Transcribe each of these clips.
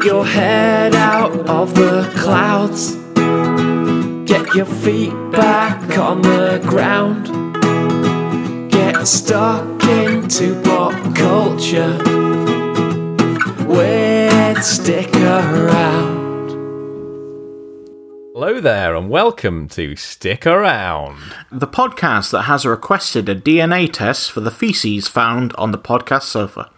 Get your head out of the clouds. Get your feet back on the ground. Get stuck into pop culture with Stick Around. Hello there, and welcome to Stick Around, the podcast that has requested a DNA test for the faeces found on the podcast sofa.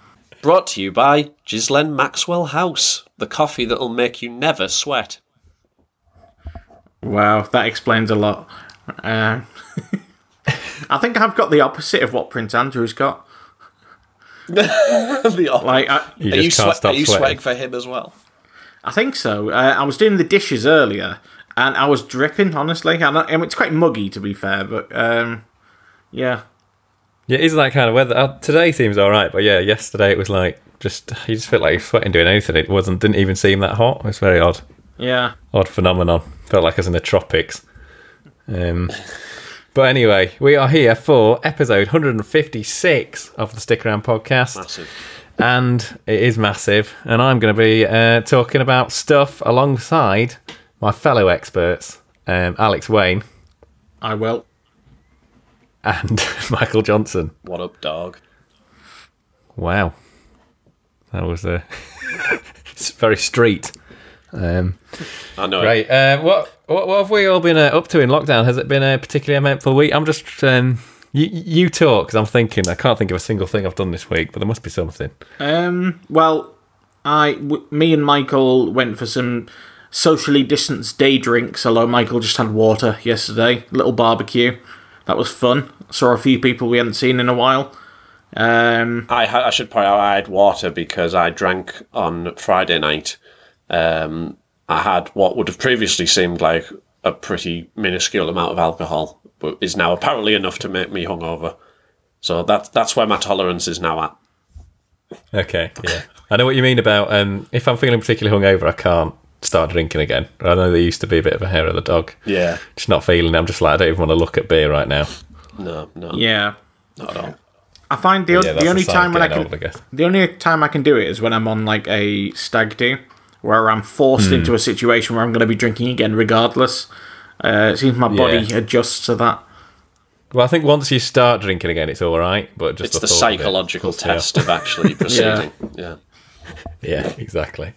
Brought to you by Ghislaine Maxwell House, the coffee that'll make you never sweat. Wow, that explains a lot. I think I've got the opposite of what Prince Andrew's got. Are you sweating for him as well? I think so. I was doing the dishes earlier, and I was dripping, honestly. I mean, it's quite muggy, to be fair, but yeah. Yeah, it is that kind of weather. Today seems all right, but yeah, yesterday it was like, you just felt like you were sweating doing anything. It didn't even seem that hot. It was very odd. Yeah. Odd phenomenon. Felt like I was in the tropics. But anyway, we are here for episode 156 of the Stick Around podcast. Massive. And it is massive. And I'm going to be talking about stuff alongside my fellow experts, Alex Wayne. I will. And Michael Johnson. What up, dog? Wow. That was very street. I know. Right. What have we all been up to in lockdown? Has it been a particularly eventful week? I'm just... You talk, because I'm thinking. I can't think of a single thing I've done this week, but there must be something. Well, me and Michael went for some socially distanced day drinks, although Michael just had water yesterday. Little barbecue. That was fun. Saw a few people we hadn't seen in a while. I should point out I had water because I drank on Friday night. I had what would have previously seemed like a pretty minuscule amount of alcohol, but is now apparently enough to make me hungover. So that's where my tolerance is now at. Okay, yeah. I know what you mean about if I'm feeling particularly hungover, I can't start drinking again. I know there used to be a bit of a hair of the dog. Yeah. Just not feeling it. I'm just like, I don't even want to look at beer right now. No. Yeah. Not at all. I find the only time I can do it is when I'm on like a stag do, where I'm forced into a situation where I'm going to be drinking again regardless. It seems my body adjusts to that. Well, I think once you start drinking again, it's all right, but just it's the psychological test of actually proceeding. Yeah, exactly.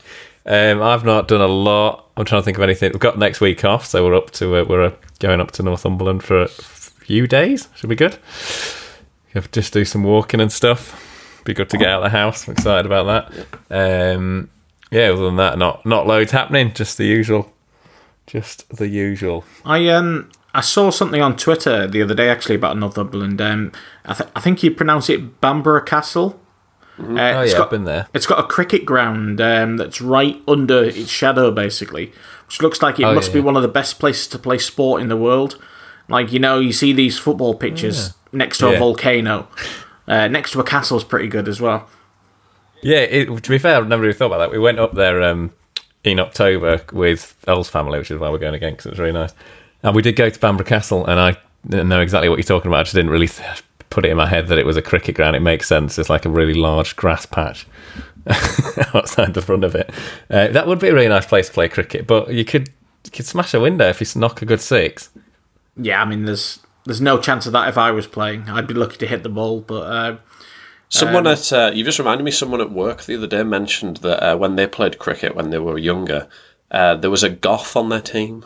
I've not done a lot. I'm trying to think of anything. We've got next week off, so we're up to going up to Northumberland for a few days. Should be good. Just do some walking and stuff. Be good to get out of the house. I'm excited about that. Yeah, other than that, not loads happening. Just the usual. I saw something on Twitter the other day actually about Northumberland. I think you pronounce it Bamburgh Castle. I've been there. It's got a cricket ground that's right under its shadow, basically, which looks like it must be one of the best places to play sport in the world. Like, you know, you see these football pitches next to a volcano. Next to a castle is pretty good as well. Yeah, to be fair, I've never really thought about that. We went up there in October with Elle's family, which is why we're going again, because it was really nice. And we did go to Bamburgh Castle, and I didn't know exactly what you're talking about. I just didn't really put it in my head that it was a cricket ground. It makes sense. It's like a really large grass patch outside the front of it. That would be a really nice place to play cricket, but you could smash a window if you knock a good six. Yeah, I mean, there's no chance of that if I was playing. I'd be lucky to hit the ball, but... Someone at you just reminded me. Someone at work the other day mentioned that when they played cricket when they were younger, there was a goth on their team,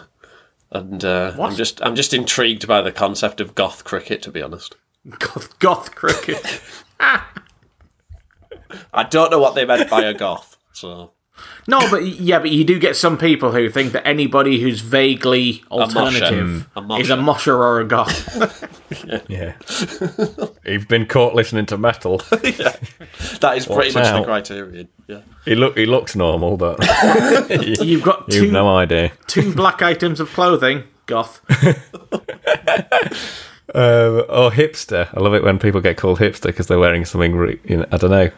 and I'm just intrigued by the concept of goth cricket. To be honest, goth cricket. I don't know what they meant by a goth. So no, but you do get some people who think that anybody who's vaguely alternative is a mosher or a goth. Yeah. You've been caught listening to metal. Yeah. That is pretty much the criterion. Yeah. He looks normal, but you've got you've no idea. Two black items of clothing, goth. Or hipster. I love it when people get called hipster because they're wearing something, I don't know.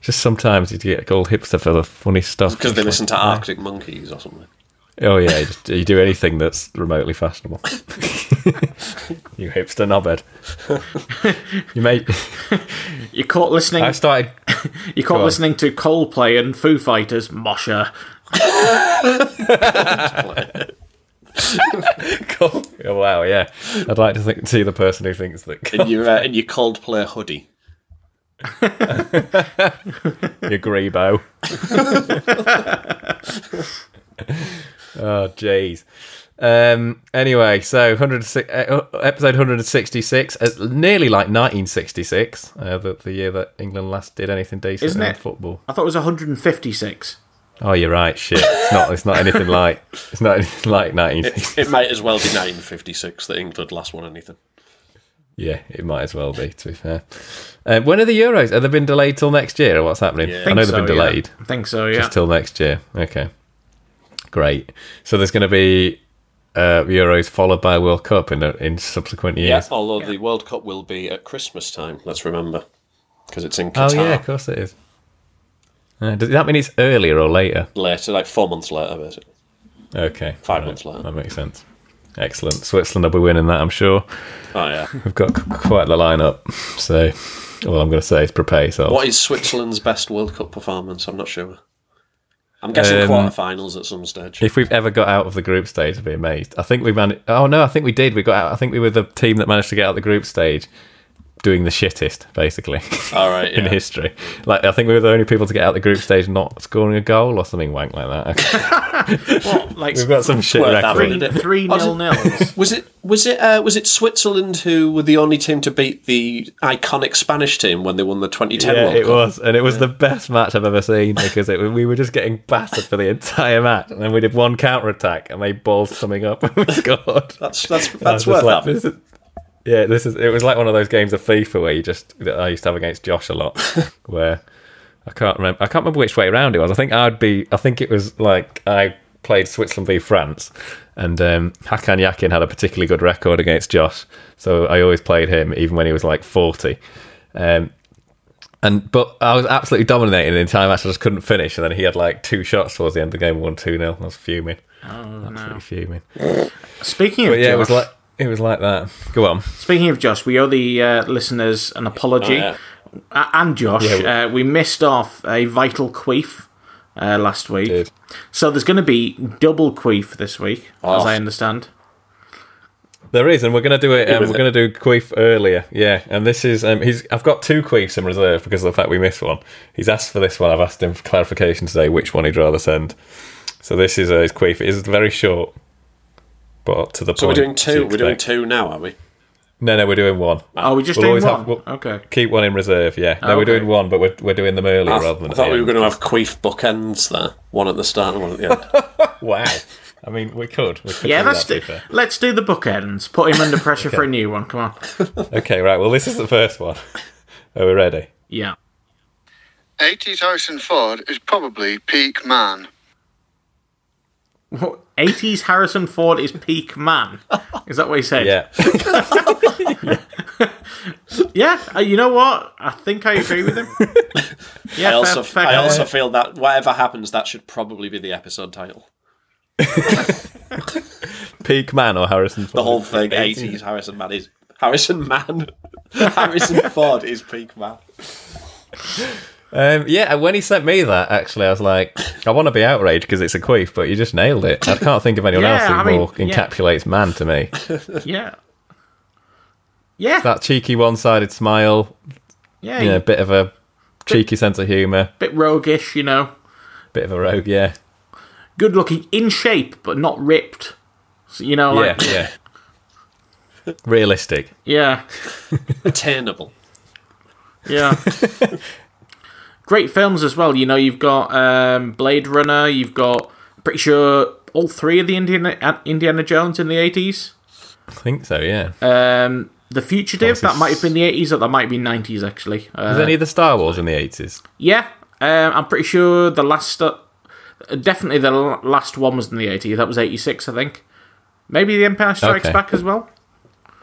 Just sometimes you get called hipster for the funny stuff. Because they listen to Arctic Monkeys or something. Oh, yeah. You do anything that's remotely fashionable. You hipster knobhead. You caught listening. I started You caught listening to Coldplay and Foo Fighters, Mosher. Cool. Oh, wow, yeah. I'd like to see the person who thinks that. In your Coldplay hoodie. Your grebo. Oh, jeez. Anyway, so episode 166, nearly like 1966, the year that England last did anything decent in football. I thought it was 156. Oh, you're right. Shit, it's not anything like 1966. It might as well be 1956 that England last won anything. Yeah, it might as well be, to be fair. When are the Euros? Have they been delayed till next year, or what's happening? Yeah. I know they've been delayed. Yeah. I think so, yeah. Just till next year. Okay. Great. So there's going to be Euros followed by World Cup in subsequent years. Yeah, although the World Cup will be at Christmas time, let's remember, because it's in Qatar. Oh, yeah, of course it is. Does that mean it's earlier or later? Later, like 4 months later, basically. Okay. 5 months later. That makes sense. Excellent. Switzerland will be winning that, I'm sure. Oh, yeah. We've got quite the lineup. So, all I'm going to say is prepare yourself. What is Switzerland's best World Cup performance? I'm not sure. I'm guessing quarterfinals at some stage. If we've ever got out of the group stage, I'd be amazed. I think we managed. Oh, no, I think we did. We got out. I think we were the team that managed to get out of the group stage doing the shittest, basically. All right, yeah. In history. Like, I think we were the only people to get out of the group stage not scoring a goal or something wank like that. Okay. What? Like, we've got some shit record. 3-0 Was it Switzerland who were the only team to beat the iconic Spanish team when they won the 2010 World Cup? Yeah, it was. And it was the best match I've ever seen, because we were just getting battered for the entire match, and then we did one counter-attack and they balled something up and we scored. That's worth that. Yeah, it was like one of those games of FIFA that I used to have against Josh a lot, where I can't remember which way around it was. I think it was like I played Switzerland v France, and Hakan Yakin had a particularly good record against Josh, so I always played him even when he was like 40. But I was absolutely dominating the entire match. I just couldn't finish, and then he had like two shots towards the end of the game, and won 2-0. I was fuming. Oh, absolutely fuming. Speaking of Josh, it was like that. Go on. Speaking of Josh, we owe the listeners an apology. Oh, yeah. And Josh, we missed off a vital queef last week. Dude. So there's going to be double queef this week, as I understand. There is, and we're going to do it. We're going to do queef earlier. Yeah, and this is. I've got two queefs in reserve because of the fact we missed one. He's asked for this one. I've asked him for clarification today which one he'd rather send. So this is his queef. It is very short. But to the point. So we're doing two now, are we? No, we're doing one. Oh, we're just doing one? Okay. Keep one in reserve, yeah. No, we're doing one, but we're doing them earlier rather than I thought we were going to have queef bookends there. One at the start and one at the end. Wow. I mean, we could yeah, do that, let's do the bookends. Put him under pressure for a new one, come on. Okay, right, well, this is the first one. Are we ready? Yeah. 80s Harrison Ford is probably peak man. What? 80s Harrison Ford is peak man. Is that what he said? Yeah. Yeah, you know what? I think I agree with him. Yeah, I also feel that whatever happens, that should probably be the episode title. Peak man or Harrison Ford? The whole thing, 80s Harrison Ford is peak man. Yeah, when he sent me that, actually, I was like, I want to be outraged because it's a queef, but you just nailed it. I can't think of anyone else who encapsulates man to me. Yeah. Yeah. It's that cheeky one-sided smile. Yeah. You know, bit of a cheeky sense of humour. Bit roguish, you know. Bit of a rogue, yeah. Good looking, in shape, but not ripped. So, you know, like... Yeah. Realistic. Yeah. Attainable. Yeah. Great films as well. You know, you've got Blade Runner, you've got, I'm pretty sure, all three of the Indiana Jones in the 80s. I think so, yeah. The Fugitive, that might have been the 80s, or that might be 90s, actually. Was any of the Star Wars in the 80s? Yeah. I'm pretty sure the last... definitely the last one was in the 80s. That was 86, I think. Maybe The Empire Strikes Back as well?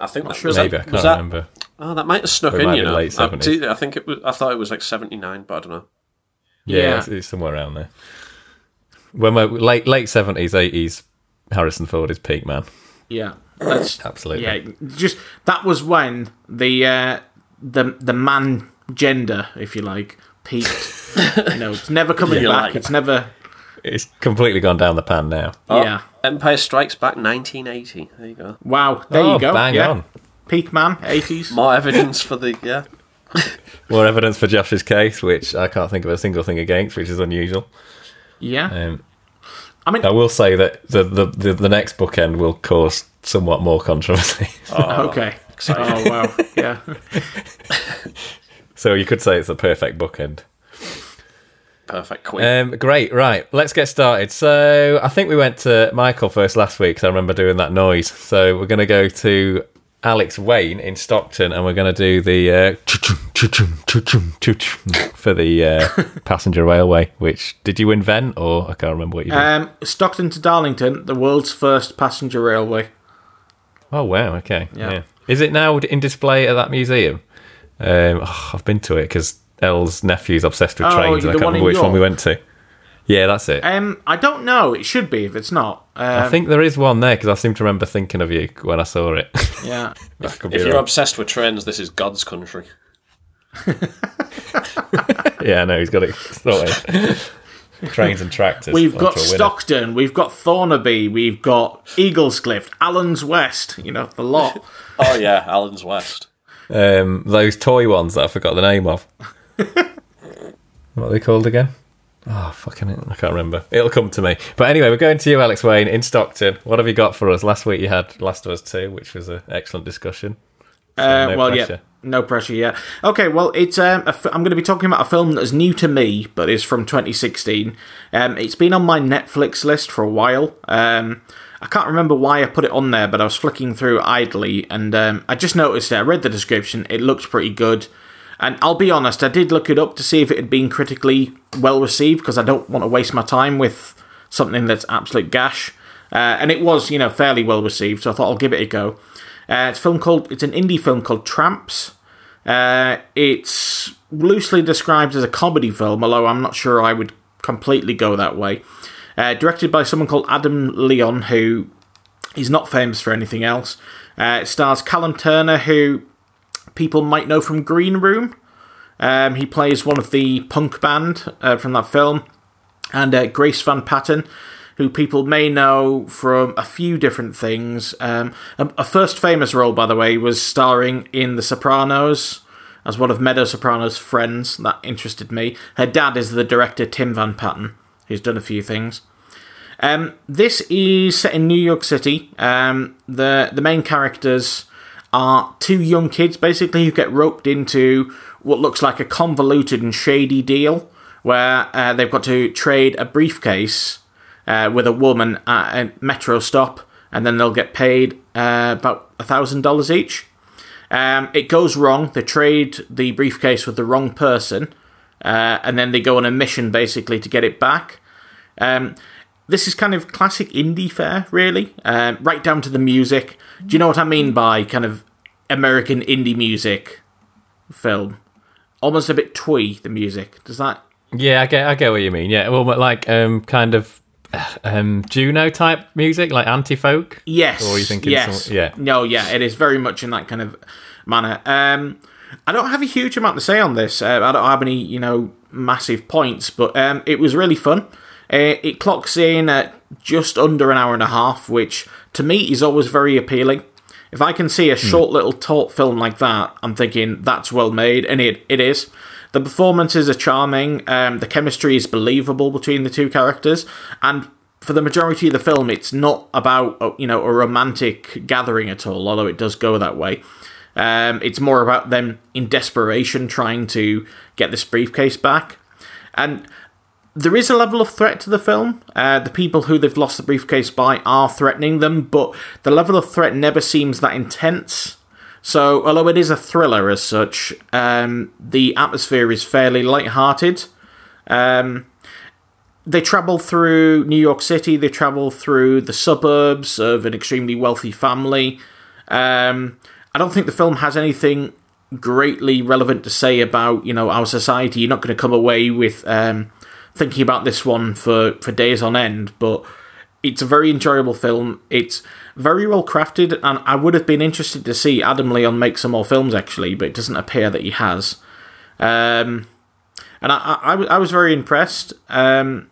I think that's... Sure. Maybe, I can't remember. Oh, that might have snuck in, you know. Late 70s. I think it was. I thought it was like 79, but I don't know. Yeah. It's somewhere around there. When we're late 70s, 80s, Harrison Ford is peak man. Yeah, that's absolutely. Yeah, just that was when the man gender, if you like, peaked. It's never coming back. It's completely gone down the pan now. Oh, yeah. Empire Strikes Back 1980. There you go. Wow. There you go. Bang on. Peak man, 80s. More evidence for the... Yeah. More evidence for Josh's case, which I can't think of a single thing against, which is unusual. Yeah. I will say that the next bookend will cause somewhat more controversy. Oh, okay. Oh, wow. Yeah. So you could say it's the perfect bookend. Perfect queen. Great, right. Let's get started. So I think we went to Michael first last week because I remember doing that noise. So we're going to go to Alex Wayne in Stockton and we're going to do the for the passenger railway, which did you invent or I can't remember what you did? Stockton to Darlington, the world's first passenger railway. Oh, wow. Okay. Yeah. Is it now in display at that museum? I've been to it because Elle's nephew's obsessed with trains and I can't remember which one we went to. Yeah, that's it. I don't know. It should be if it's not. I think there is one there because I seem to remember thinking of you when I saw it. Yeah. If you're obsessed with trains, this is God's country. Yeah, no, he's got it sorted. Trains and tractors. We've got Stockton, we've got Thornaby, we've got Eaglescliff, Allen's West, the lot. Oh, yeah, Allen's West. Those toy ones that I forgot the name of. What are they called again? Oh, fucking it. I can't remember. It'll come to me. But anyway, we're going to you, Alex Wayne, in Stockton. What have you got for us? Last week you had Last of Us 2, which was an excellent discussion. So no pressure, yeah. Okay, well, it's I'm going to be talking about a film that's new to me, but is from 2016. It's been on my Netflix list for a while. I can't remember why I put it on there, but I was flicking through idly, and I just noticed it. I read the description. It looks pretty good. And I'll be honest, I did look it up to see if it had been critically well-received, because I don't want to waste my time with something that's absolute gash. And it was, fairly well-received, so I thought I'll give it a go. It's an indie film called Tramps. It's loosely described as a comedy film, although I'm not sure I would completely go that way. Directed by someone called Adam Leon, who is not famous for anything else. It stars Callum Turner, who... people might know from Green Room. He plays one of the punk band from that film. And Grace Van Patten, who people may know from a few different things. A first famous role, by the way, was starring in The Sopranos as one of Meadow Soprano's friends. That interested me. Her dad is the director, Tim Van Patten, who's done a few things. This is set in New York City. The main characters... are two young kids, basically, who get roped into what looks like a convoluted and shady deal where they've got to trade a briefcase with a woman at a metro stop, and then they'll get paid about $1,000 each. It goes wrong. They trade the briefcase with the wrong person, and then they go on a mission, basically, to get it back. This is kind of classic indie fare, really, right down to the music. Do you know what I mean by kind of American indie music film? Almost a bit twee, the music. Does that... Yeah, I get what you mean. Yeah, well, like kind of Juno-type music, like anti-folk? Yes. Or are you thinking... Yes. It is very much in that kind of manner. I don't have a huge amount to say on this. I don't have any, massive points, but it was really fun. It clocks in at just under an hour and a half, which to me is always very appealing. If I can see a short little taut film like that, I'm thinking that's well made, and it is. The performances are charming, the chemistry is believable between the two characters, and for the majority of the film, it's not about a romantic gathering at all, although it does go that way. It's more about them in desperation trying to get this briefcase back, and... There is a level of threat to the film. The people who they've lost the briefcase by are threatening them, but the level of threat never seems that intense. So, although it is a thriller as such, the atmosphere is fairly lighthearted. They travel through New York City. They travel through the suburbs of an extremely wealthy family. I don't think the film has anything greatly relevant to say about, our society. You're not going to come away with... thinking about this one for days on end, but it's a very enjoyable film. It's very well crafted, and I would have been interested to see Adam Leon make some more films, actually, but it doesn't appear that he has. And I was very impressed. I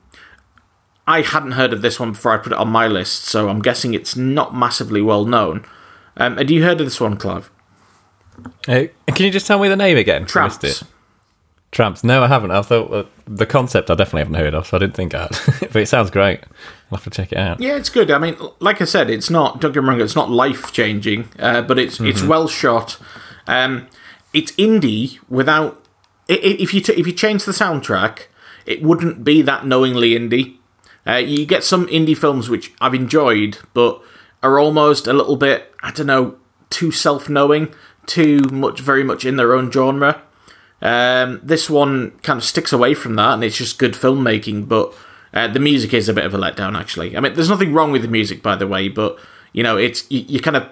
hadn't heard of this one before I put it on my list, so I'm guessing it's not massively well known. Had you heard of this one, Clive? Can you just tell me the name again? Tramps. Tramps. No, I haven't. I thought the concept I definitely haven't heard of, so I didn't think I had. But it sounds great. I'll have to check it out. Yeah, it's good. I mean, like I said, it's not, don't get me wrong, it's not life-changing, but it's well shot. It's indie without... If you change the soundtrack, it wouldn't be that knowingly indie. You get some indie films which I've enjoyed, but are almost a little bit, I don't know, too self-knowing, too much, very much in their own genre. This one kind of sticks away from that, and it's just good filmmaking, but the music is a bit of a letdown, actually. I mean, there's nothing wrong with the music, by the way, but, you know, it's you're kind of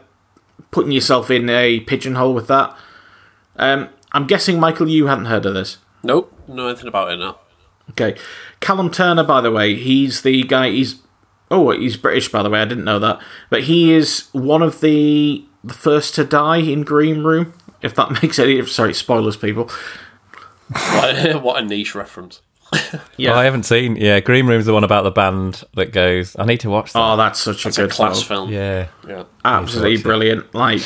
putting yourself in a pigeonhole with that. I'm guessing, Michael, you hadn't heard of this? Nope, know anything about it now. Okay. Callum Turner, by the way, he's the guy, he's British, by the way, I didn't know that. But he is one of the first to die in Green Room, if that makes any... Sorry, spoilers, people. What a niche reference. Yeah, well, I haven't seen... Yeah, Green Room's the one about the band that goes, I need to watch that. Oh, that's a good class film. Yeah. Absolutely brilliant. It. Like...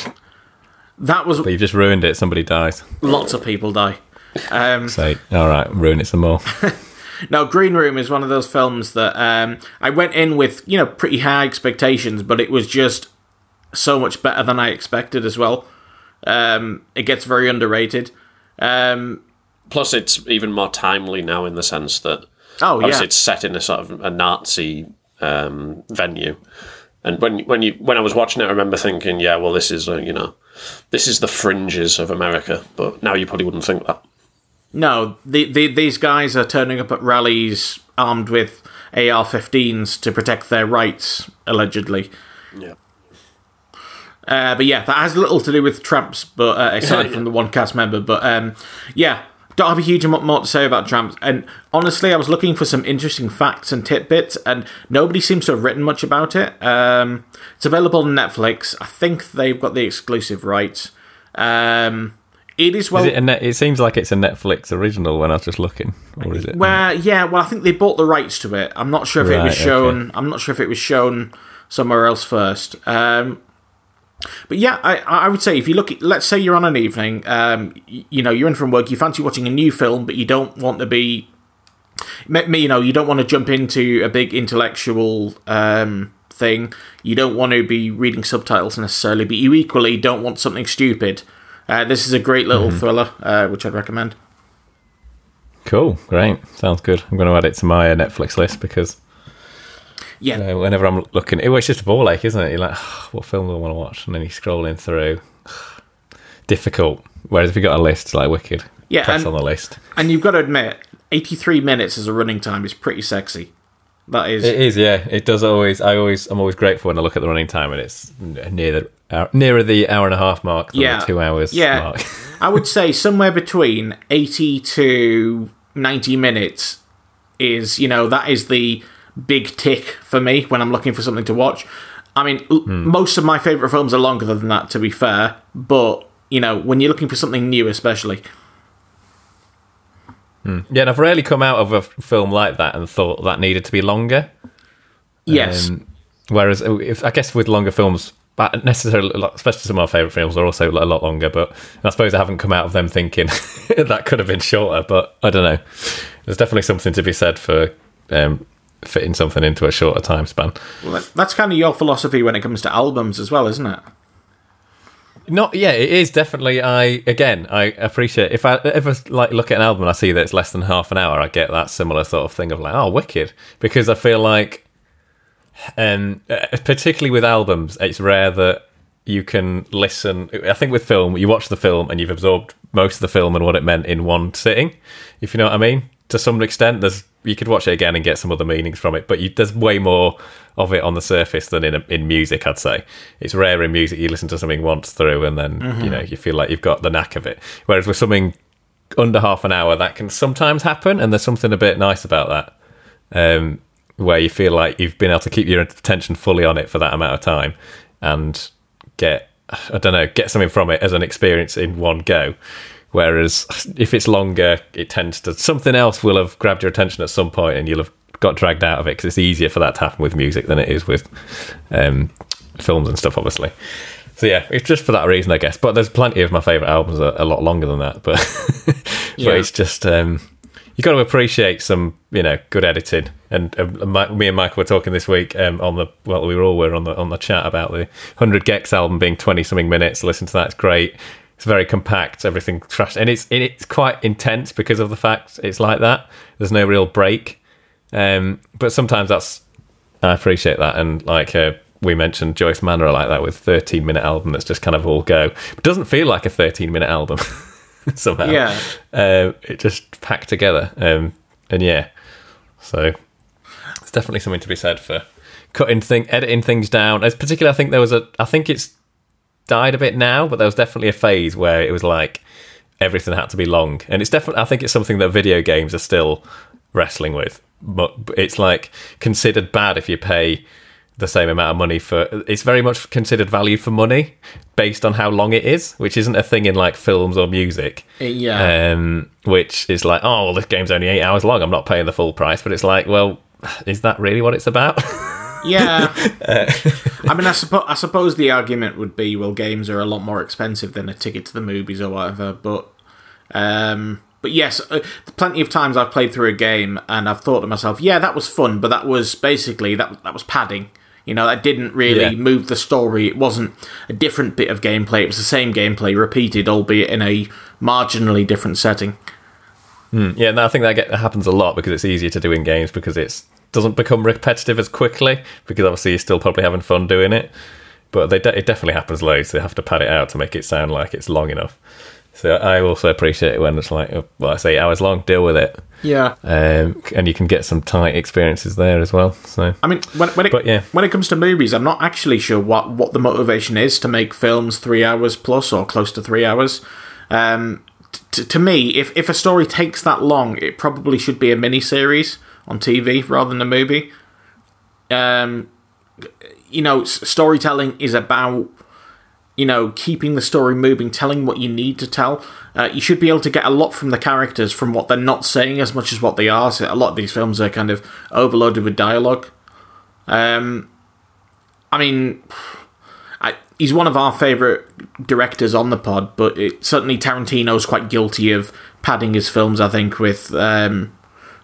That was. But you've just ruined it. Somebody dies. Lots of people die. So, all right, ruin it some more. No, Green Room is one of those films that I went in with, you know, pretty high expectations, but it was just so much better than I expected as well. It gets very underrated. Plus, it's even more timely now in the sense that it's set in a sort of a Nazi venue. And when I was watching it, I remember thinking, yeah, well, this is this is the fringes of America. But now you probably wouldn't think that. No, these guys are turning up at rallies armed with AR-15s to protect their rights, allegedly. Yeah. But yeah, that has little to do with Tramps, but aside from the one cast member. But don't have a huge amount more to say about Tramps. And honestly, I was looking for some interesting facts and tidbits, and nobody seems to have written much about it. It's available on Netflix. I think they've got the exclusive rights. It is well. It seems like it's a Netflix original when I was just looking, or is it? Well, I think they bought the rights to it. I'm not sure if it was shown. Okay. I'm not sure if it was shown somewhere else first. But yeah, I would say if you look at, let's say you're on an evening, you're in from work, you fancy watching a new film, but you don't want to be, you don't want to jump into a big intellectual thing. You don't want to be reading subtitles necessarily, but you equally don't want something stupid. This is a great little thriller, which I'd recommend. Cool, great, sounds good. I'm going to add it to my Netflix list because... Yeah. You know, whenever I'm looking, it's just a ball ache, isn't it? You're like, what film do I want to watch? And then you're scrolling through. Difficult. Whereas if you've got a list, it's like wicked. Yeah. Press on the list. And you've got to admit, 83 minutes as a running time is pretty sexy. That is. It is, yeah. It does always. I'm always grateful when I look at the running time and it's nearer the hour and a half mark than the 2 hours mark. I would say somewhere between 80 to 90 minutes is, that is the big tick for me when I'm looking for something to watch. I mean, most of my favourite films are longer than that, to be fair, but, when you're looking for something new especially. Yeah, and I've rarely come out of a film like that and thought that needed to be longer. Yes. Whereas, I guess with longer films, but necessarily, especially some of my favourite films are also a lot longer, but I suppose I haven't come out of them thinking that could have been shorter, but I don't know. There's definitely something to be said for... fitting something into a shorter time span. Well, that's kind of your philosophy when it comes to albums as well, isn't it? It is definitely. I appreciate if I ever look at an album and I see that it's less than half an hour, I get that similar sort of thing of wicked, because I feel like, particularly with albums, it's rare that you can listen. I think with film, you watch the film and you've absorbed most of the film and what it meant in one sitting, if you know what I mean. To some extent, you could watch it again and get some other meanings from it, but there's way more of it on the surface than in music, I'd say. It's rare in music you listen to something once through and then, you feel like you've got the knack of it. Whereas with something under half an hour, that can sometimes happen, and there's something a bit nice about that, where you feel like you've been able to keep your attention fully on it for that amount of time and get something from it as an experience in one go. Whereas if it's longer, it tends to, something else will have grabbed your attention at some point and you'll have got dragged out of it, because it's easier for that to happen with music than it is with films and stuff, obviously. So yeah, it's just for that reason, I guess. But there's plenty of my favourite albums that are a lot longer than that, but yeah. But it's just you got to appreciate some, you know, good editing. And me and Michael were talking this week on the chat about the 100 Gecs album being 20 something minutes. Listen to that, it's great. It's very compact, everything trash, and it's quite intense because of the fact it's like that. There's no real break, but sometimes I appreciate that. And like we mentioned, Joyce Manor like that with 13-minute album that's just kind of all go. It doesn't feel like a 13-minute album somehow. Yeah, it just packed together, and yeah. So it's definitely something to be said for editing things down. As particularly, I think there was I think it's died a bit now, but there was definitely a phase where it was like everything had to be long, and it's definitely, I think it's something that video games are still wrestling with, but it's like considered bad if you pay the same amount of money for, it's very much considered value for money based on how long it is, which isn't a thing in like films or music. Yeah. Which is like, oh well, this game's only 8 hours long, I'm not paying the full price, but it's like, well, is that really what it's about? Yeah. I mean, I suppose the argument would be, well, games are a lot more expensive than a ticket to the movies or whatever, but yes, plenty of times I've played through a game and I've thought to myself, yeah, that was fun, but that was basically, that was padding. You know, that didn't really move the story. It wasn't a different bit of gameplay. It was the same gameplay repeated, albeit in a marginally different setting. Yeah, no, I think that happens a lot because it's easier to do in games, because it's doesn't become repetitive as quickly, because obviously you're still probably having fun doing it, but it definitely happens loads. They have to pad it out to make it sound like it's long enough. So I also appreciate it when it's like, well, I say 8 hours long, deal with it. Yeah. And you can get some tight experiences there as well. So I mean, when it comes to movies, I'm not actually sure what the motivation is to make films 3 hours plus or close to 3 hours. To me, if a story takes that long, it probably should be a mini-series on TV rather than a movie. You know, storytelling is about, you know, keeping the story moving, telling what you need to tell. You should be able to get a lot from the characters, from what they're not saying as much as what they are. So a lot of these films are kind of overloaded with dialogue. I mean, he's one of our favourite directors on the pod, but certainly Tarantino's quite guilty of padding his films, I think, with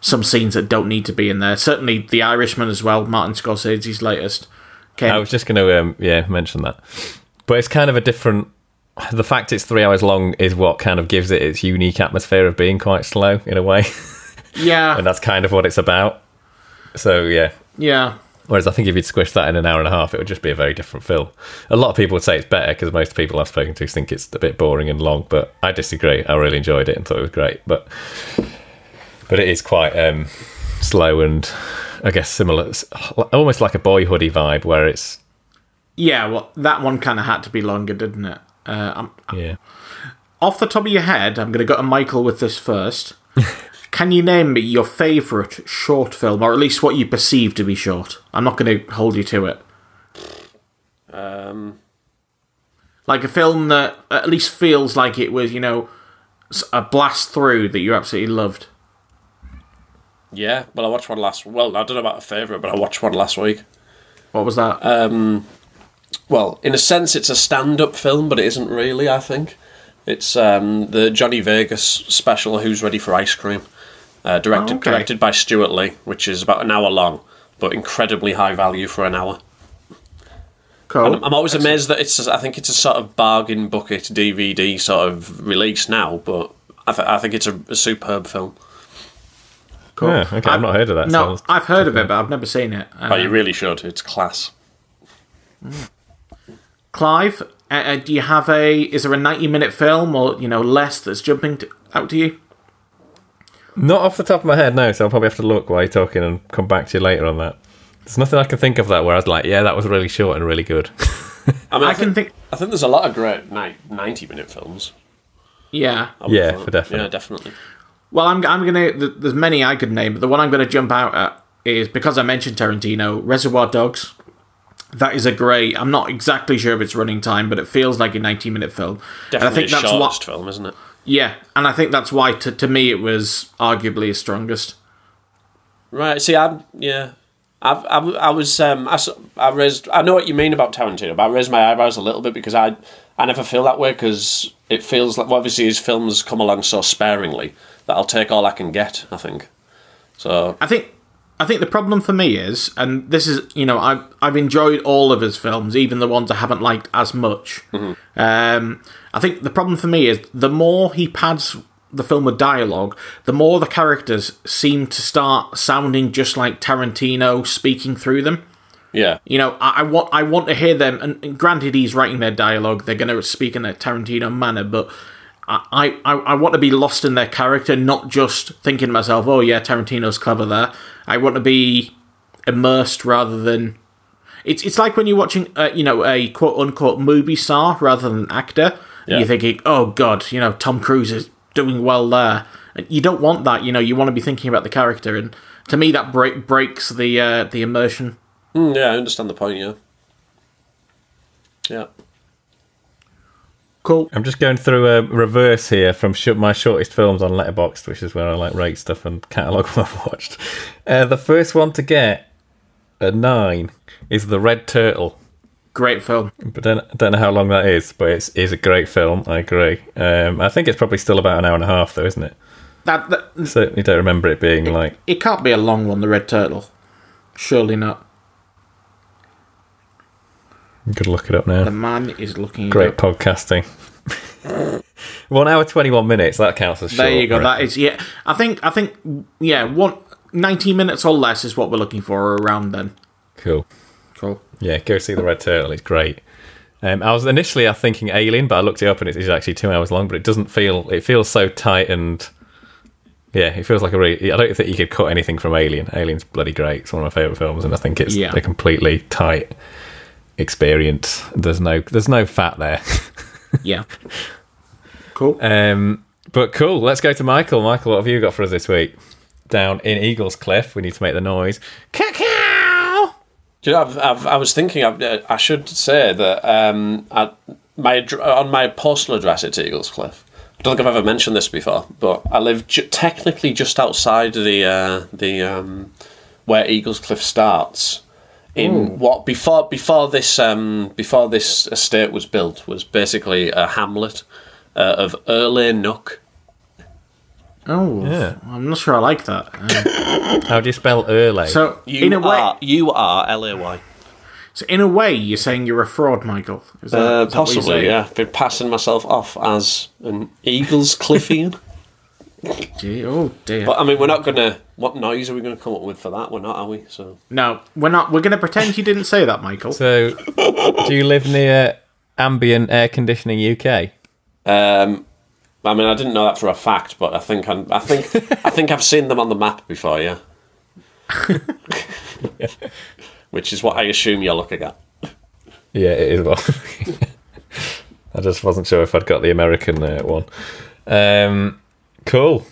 some scenes that don't need to be in there. Certainly The Irishman as well, Martin Scorsese's latest. Okay. I was just going to mention that. But it's kind of a different... The fact it's 3 hours long is what kind of gives it its unique atmosphere of being quite slow, in a way. Yeah. And that's kind of what it's about. So, yeah. Yeah. Whereas I think if you'd squish that in an hour and a half, it would just be a very different film. A lot of people would say it's better, because most people I've spoken to think it's a bit boring and long, but I disagree. I really enjoyed it and thought it was great. But it is quite slow and, I guess, similar. It's almost like a boyhoody vibe where it's... Yeah, well, that one kind of had to be longer, didn't it? Yeah. Off the top of your head, I'm going to go to Michael with this first. Can you name me your favourite short film, or at least what you perceive to be short? I'm not going to hold you to it. Like a film that at least feels like it was, you know, a blast through that you absolutely loved. Yeah, well, I watched one last... Well, I don't know about a favourite, but I watched one last week. What was that? Well, in a sense, it's a stand-up film, but it isn't really, I think. It's the Johnny Vegas special, Who's Ready for Ice Cream? Directed by Stuart Lee, which is about an hour long, but incredibly high value for an hour. Cool. And I'm always amazed that I think it's a sort of bargain bucket DVD sort of release now, but I think it's a superb film. Cool. Yeah, okay, I've not heard of that. No, so I've heard of it, but I've never seen it. But you really should. It's class. Clive, do you have is there a 90-minute film or, you know, less that's jumping out to you? Not off the top of my head, no, so I'll probably have to look while you're talking and come back to you later on that. There's nothing I can think of that where I was like, yeah, that was really short and really good. I mean, I think there's a lot of great 90-minute films. Yeah. Yeah, for definitely. Yeah, definitely. Well, I'm going to... There's many I could name, but the one I'm going to jump out at is, because I mentioned Tarantino, Reservoir Dogs. That is a great... I'm not exactly sure of its running time, but it feels like a 90-minute film. Definitely the shortest film, isn't it? Yeah, and I think that's why, to me, it was arguably his strongest. Right. See, I know what you mean about Tarantino, but I raised my eyebrows a little bit because I never feel that way, because it feels like, well, obviously his films come along so sparingly that I'll take all I can get, I think. So I think the problem for me is, and this is, you know, I've enjoyed all of his films, even the ones I haven't liked as much. Mm-hmm. I think the problem for me is the more he pads the film with dialogue, the more the characters seem to start sounding just like Tarantino speaking through them. Yeah. You know, I want to hear them, and granted he's writing their dialogue, they're going to speak in a Tarantino manner, but I want to be lost in their character, not just thinking to myself, oh yeah, Tarantino's clever there. I want to be immersed rather than... It's like when you're watching, a quote-unquote movie star rather than actor, yeah. And you're thinking, oh God, you know, Tom Cruise is doing well there. And you don't want that, you know, you want to be thinking about the character, and to me that breaks the immersion. Yeah, I understand the point, yeah. Yeah. Cool. I'm just going through a reverse here from my shortest films on Letterboxd, which is where I like rate stuff and catalogue what I've watched. The first one to get a 9 is The Red Turtle. Great film. But I don't know how long that is, but it is a great film, I agree. I think it's probably still about an hour and a half, though, isn't it? That certainly don't remember it being like... It can't be a long one, The Red Turtle. Surely not. I'm going to look it up now. The man is looking great podcasting. 1 hour 21 minutes. That counts as short. There you go. That is, yeah. I think yeah. 90 minutes or less is what we're looking for around then. Cool. Yeah, go see The Red Turtle. It's great. I was initially thinking Alien, but I looked it up and it is actually 2 hours long. But it doesn't feel. It feels so tight and yeah, it feels like a really. I don't think you could cut anything from Alien. Alien's bloody great. It's one of my favourite films, and I think it's a completely tight experience. There's no fat there. Yeah. Cool. But cool, let's go to Michael. What have you got for us this week? Down in Eaglescliff, we need to make the noise. Cacao. Do you know, I was thinking I should say that on my postal address it's Eaglescliff. I don't think I've ever mentioned this before, but I live technically just outside the where Eaglescliff starts. In what before this estate was built was basically a hamlet of Earley Nook. Oh, yeah. I'm not sure I like that. How do you spell Earley? So you are Lay. So in a way, you're saying you're a fraud, Michael. Is that, possibly, yeah. I've been passing myself off as an Eaglescliffian. Oh dear! But I mean, we're not gonna. What noise are we gonna come up with for that? We're not, are we? So no, we're not. We're gonna pretend you didn't say that, Michael. So, do you live near ambient air conditioning, UK? I mean, I didn't know that for a fact, but I think I've seen them on the map before. Yeah. Yeah. Which is what I assume you're looking at. Yeah, it is. Well, I just wasn't sure if I'd got the American one. Cool.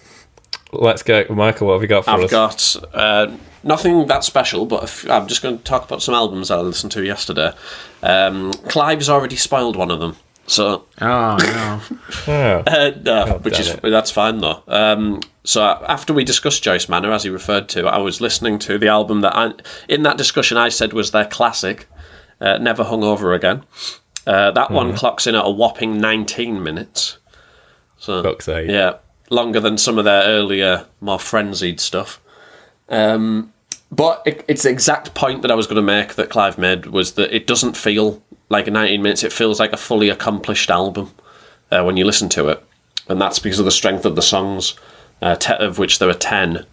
Let's go. Michael, what have you got for us? I've got nothing that special, but I'm just going to talk about some albums that I listened to yesterday. Clive's already spoiled one of them. So, that's fine though. So after we discussed Joyce Manor, as he referred to, I was listening to the album that in that discussion I said was their classic, Never Hungover Again. That one clocks in at a whopping 19 minutes. So, yeah, longer than some of their earlier, more frenzied stuff. But it's the exact point that I was going to make that Clive made was that it doesn't feel like a 19 minutes. It feels like a fully accomplished album when you listen to it. And that's because of the strength of the songs, of which there are 10.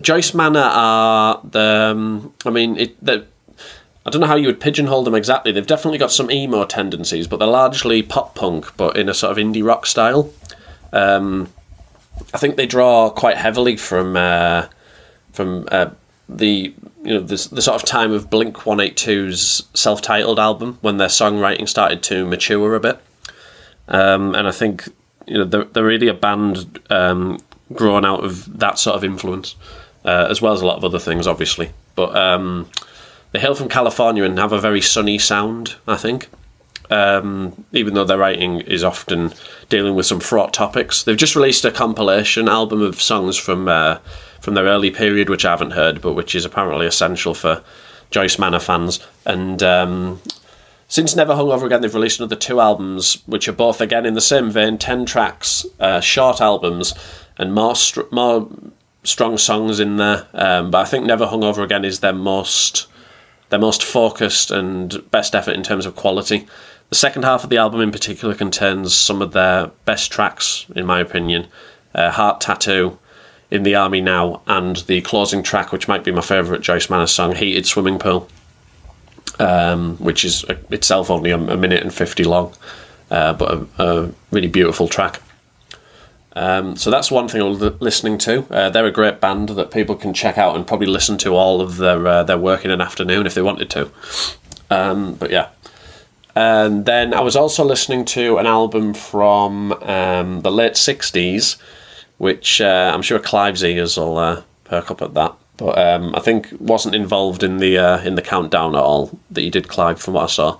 Joyce Manor are... I don't know how you would pigeonhole them exactly. They've definitely got some emo tendencies, but they're largely pop-punk, but in a sort of indie rock style. I think they draw quite heavily from the sort of time of Blink-182's self-titled album, when their songwriting started to mature a bit. And I think they're really a band grown out of that sort of influence, as well as a lot of other things, obviously. But... they hail from California and have a very sunny sound, I think. even though their writing is often dealing with some fraught topics. They've just released a compilation album of songs from their early period, which I haven't heard, but which is apparently essential for Joyce Manor fans. And since Never Hungover Again, they've released another two albums, which are both, again, in the same vein, 10 tracks, short albums, and more strong songs in there. But I think Never Hungover Again is their most focused and best effort in terms of quality. The second half of the album in particular contains some of their best tracks, in my opinion. Heart Tattoo, In the Army Now, and the closing track, which might be my favourite Joyce Manor song, Heated Swimming Pool, which is itself only a minute and 50 long, but a really beautiful track. So that's one thing I'm listening to. They're a great band that people can check out and probably listen to all of their work in an afternoon if they wanted to. But yeah. And then I was also listening to an album from the late 60s, which I'm sure Clive's ears will perk up at that. But I think wasn't involved in the countdown at all that you did, Clive, from what I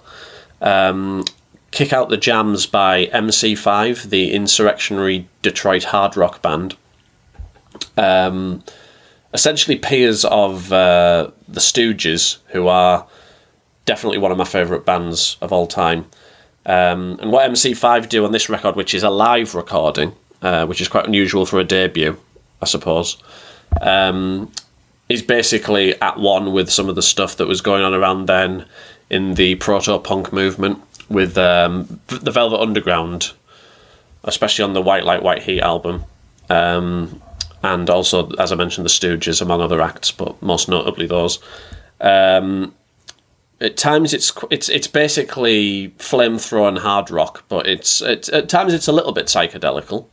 saw. Kick Out the Jams by MC5, the insurrectionary Detroit hard rock band. Essentially peers of the Stooges, who are definitely one of my favourite bands of all time. And what MC5 do on this record, which is a live recording, which is quite unusual for a debut, I suppose, is basically at one with some of the stuff that was going on around then in the proto-punk movement, with the Velvet Underground, especially on the White Light, White Heat album. And also, as I mentioned, the Stooges, among other acts, but most notably those. At times, it's basically flamethrower and hard rock, but it's at times it's a little bit psychedelical.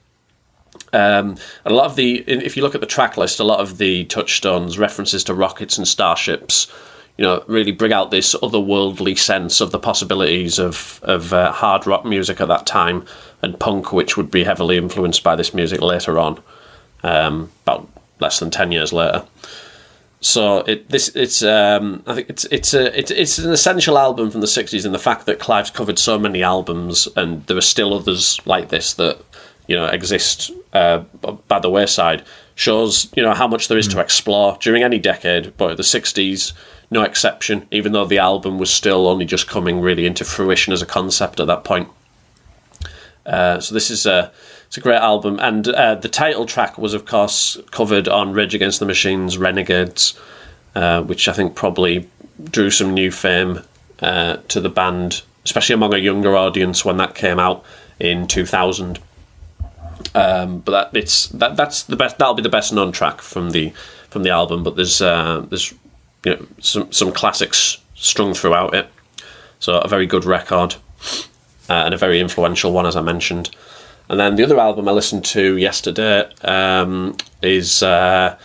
And a lot of if you look at the track list, a lot of the touchstones, references to rockets and starships, you know, really bring out this otherworldly sense of the possibilities of hard rock music at that time, and punk, which would be heavily influenced by this music later on, about less than 10 years later. So I think it's an essential album from the 60s, and the fact that Clive's covered so many albums and there are still others like this that, you know, exist by the wayside shows, you know, how much there is to explore during any decade, but the 60s. No exception, even though the album was still only just coming really into fruition as a concept at that point. So this is it's a great album, and the title track was, of course, covered on Rage Against the Machine's Renegades, which I think probably drew some new fame to the band, especially among a younger audience when that came out in 2000. But that'll be the best known track from the album. But there's you know, some classics strung throughout it. So a very good record, and a very influential one, as I mentioned. And then the other album I listened to yesterday is an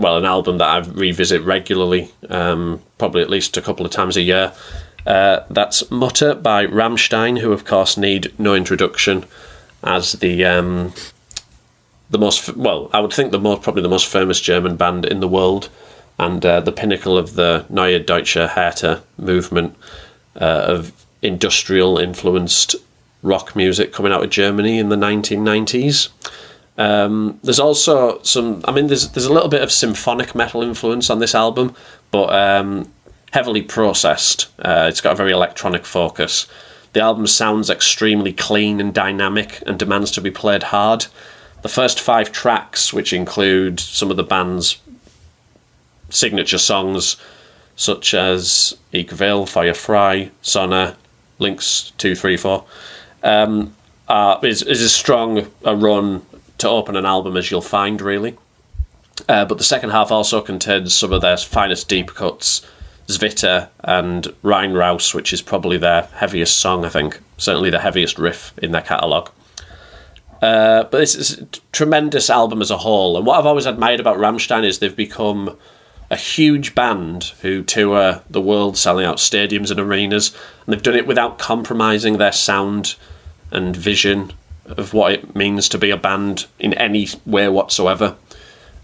album that I revisit regularly, probably at least a couple of times a year. That's Mutter by Rammstein, who of course need no introduction as the most famous German band in the world, and the pinnacle of the Neue Deutsche Härte movement of industrial-influenced rock music coming out of Germany in the 1990s. There's also there's a little bit of symphonic metal influence on this album, but heavily processed. It's got a very electronic focus. The album sounds extremely clean and dynamic and demands to be played hard. The first 5 tracks, which include some of the band's signature songs such as Ich Will, Feuer Frei, Sonne, Links 2 3 4, is as strong a run to open an album as you'll find, really. But the second half also contains some of their finest deep cuts, Zwitter and Rhein Raus, which is probably their heaviest song, I think. Certainly the heaviest riff in their catalogue. But this is a tremendous album as a whole. And what I've always admired about Rammstein is they've become a huge band who tour the world, selling out stadiums and arenas, and they've done it without compromising their sound and vision of what it means to be a band in any way whatsoever.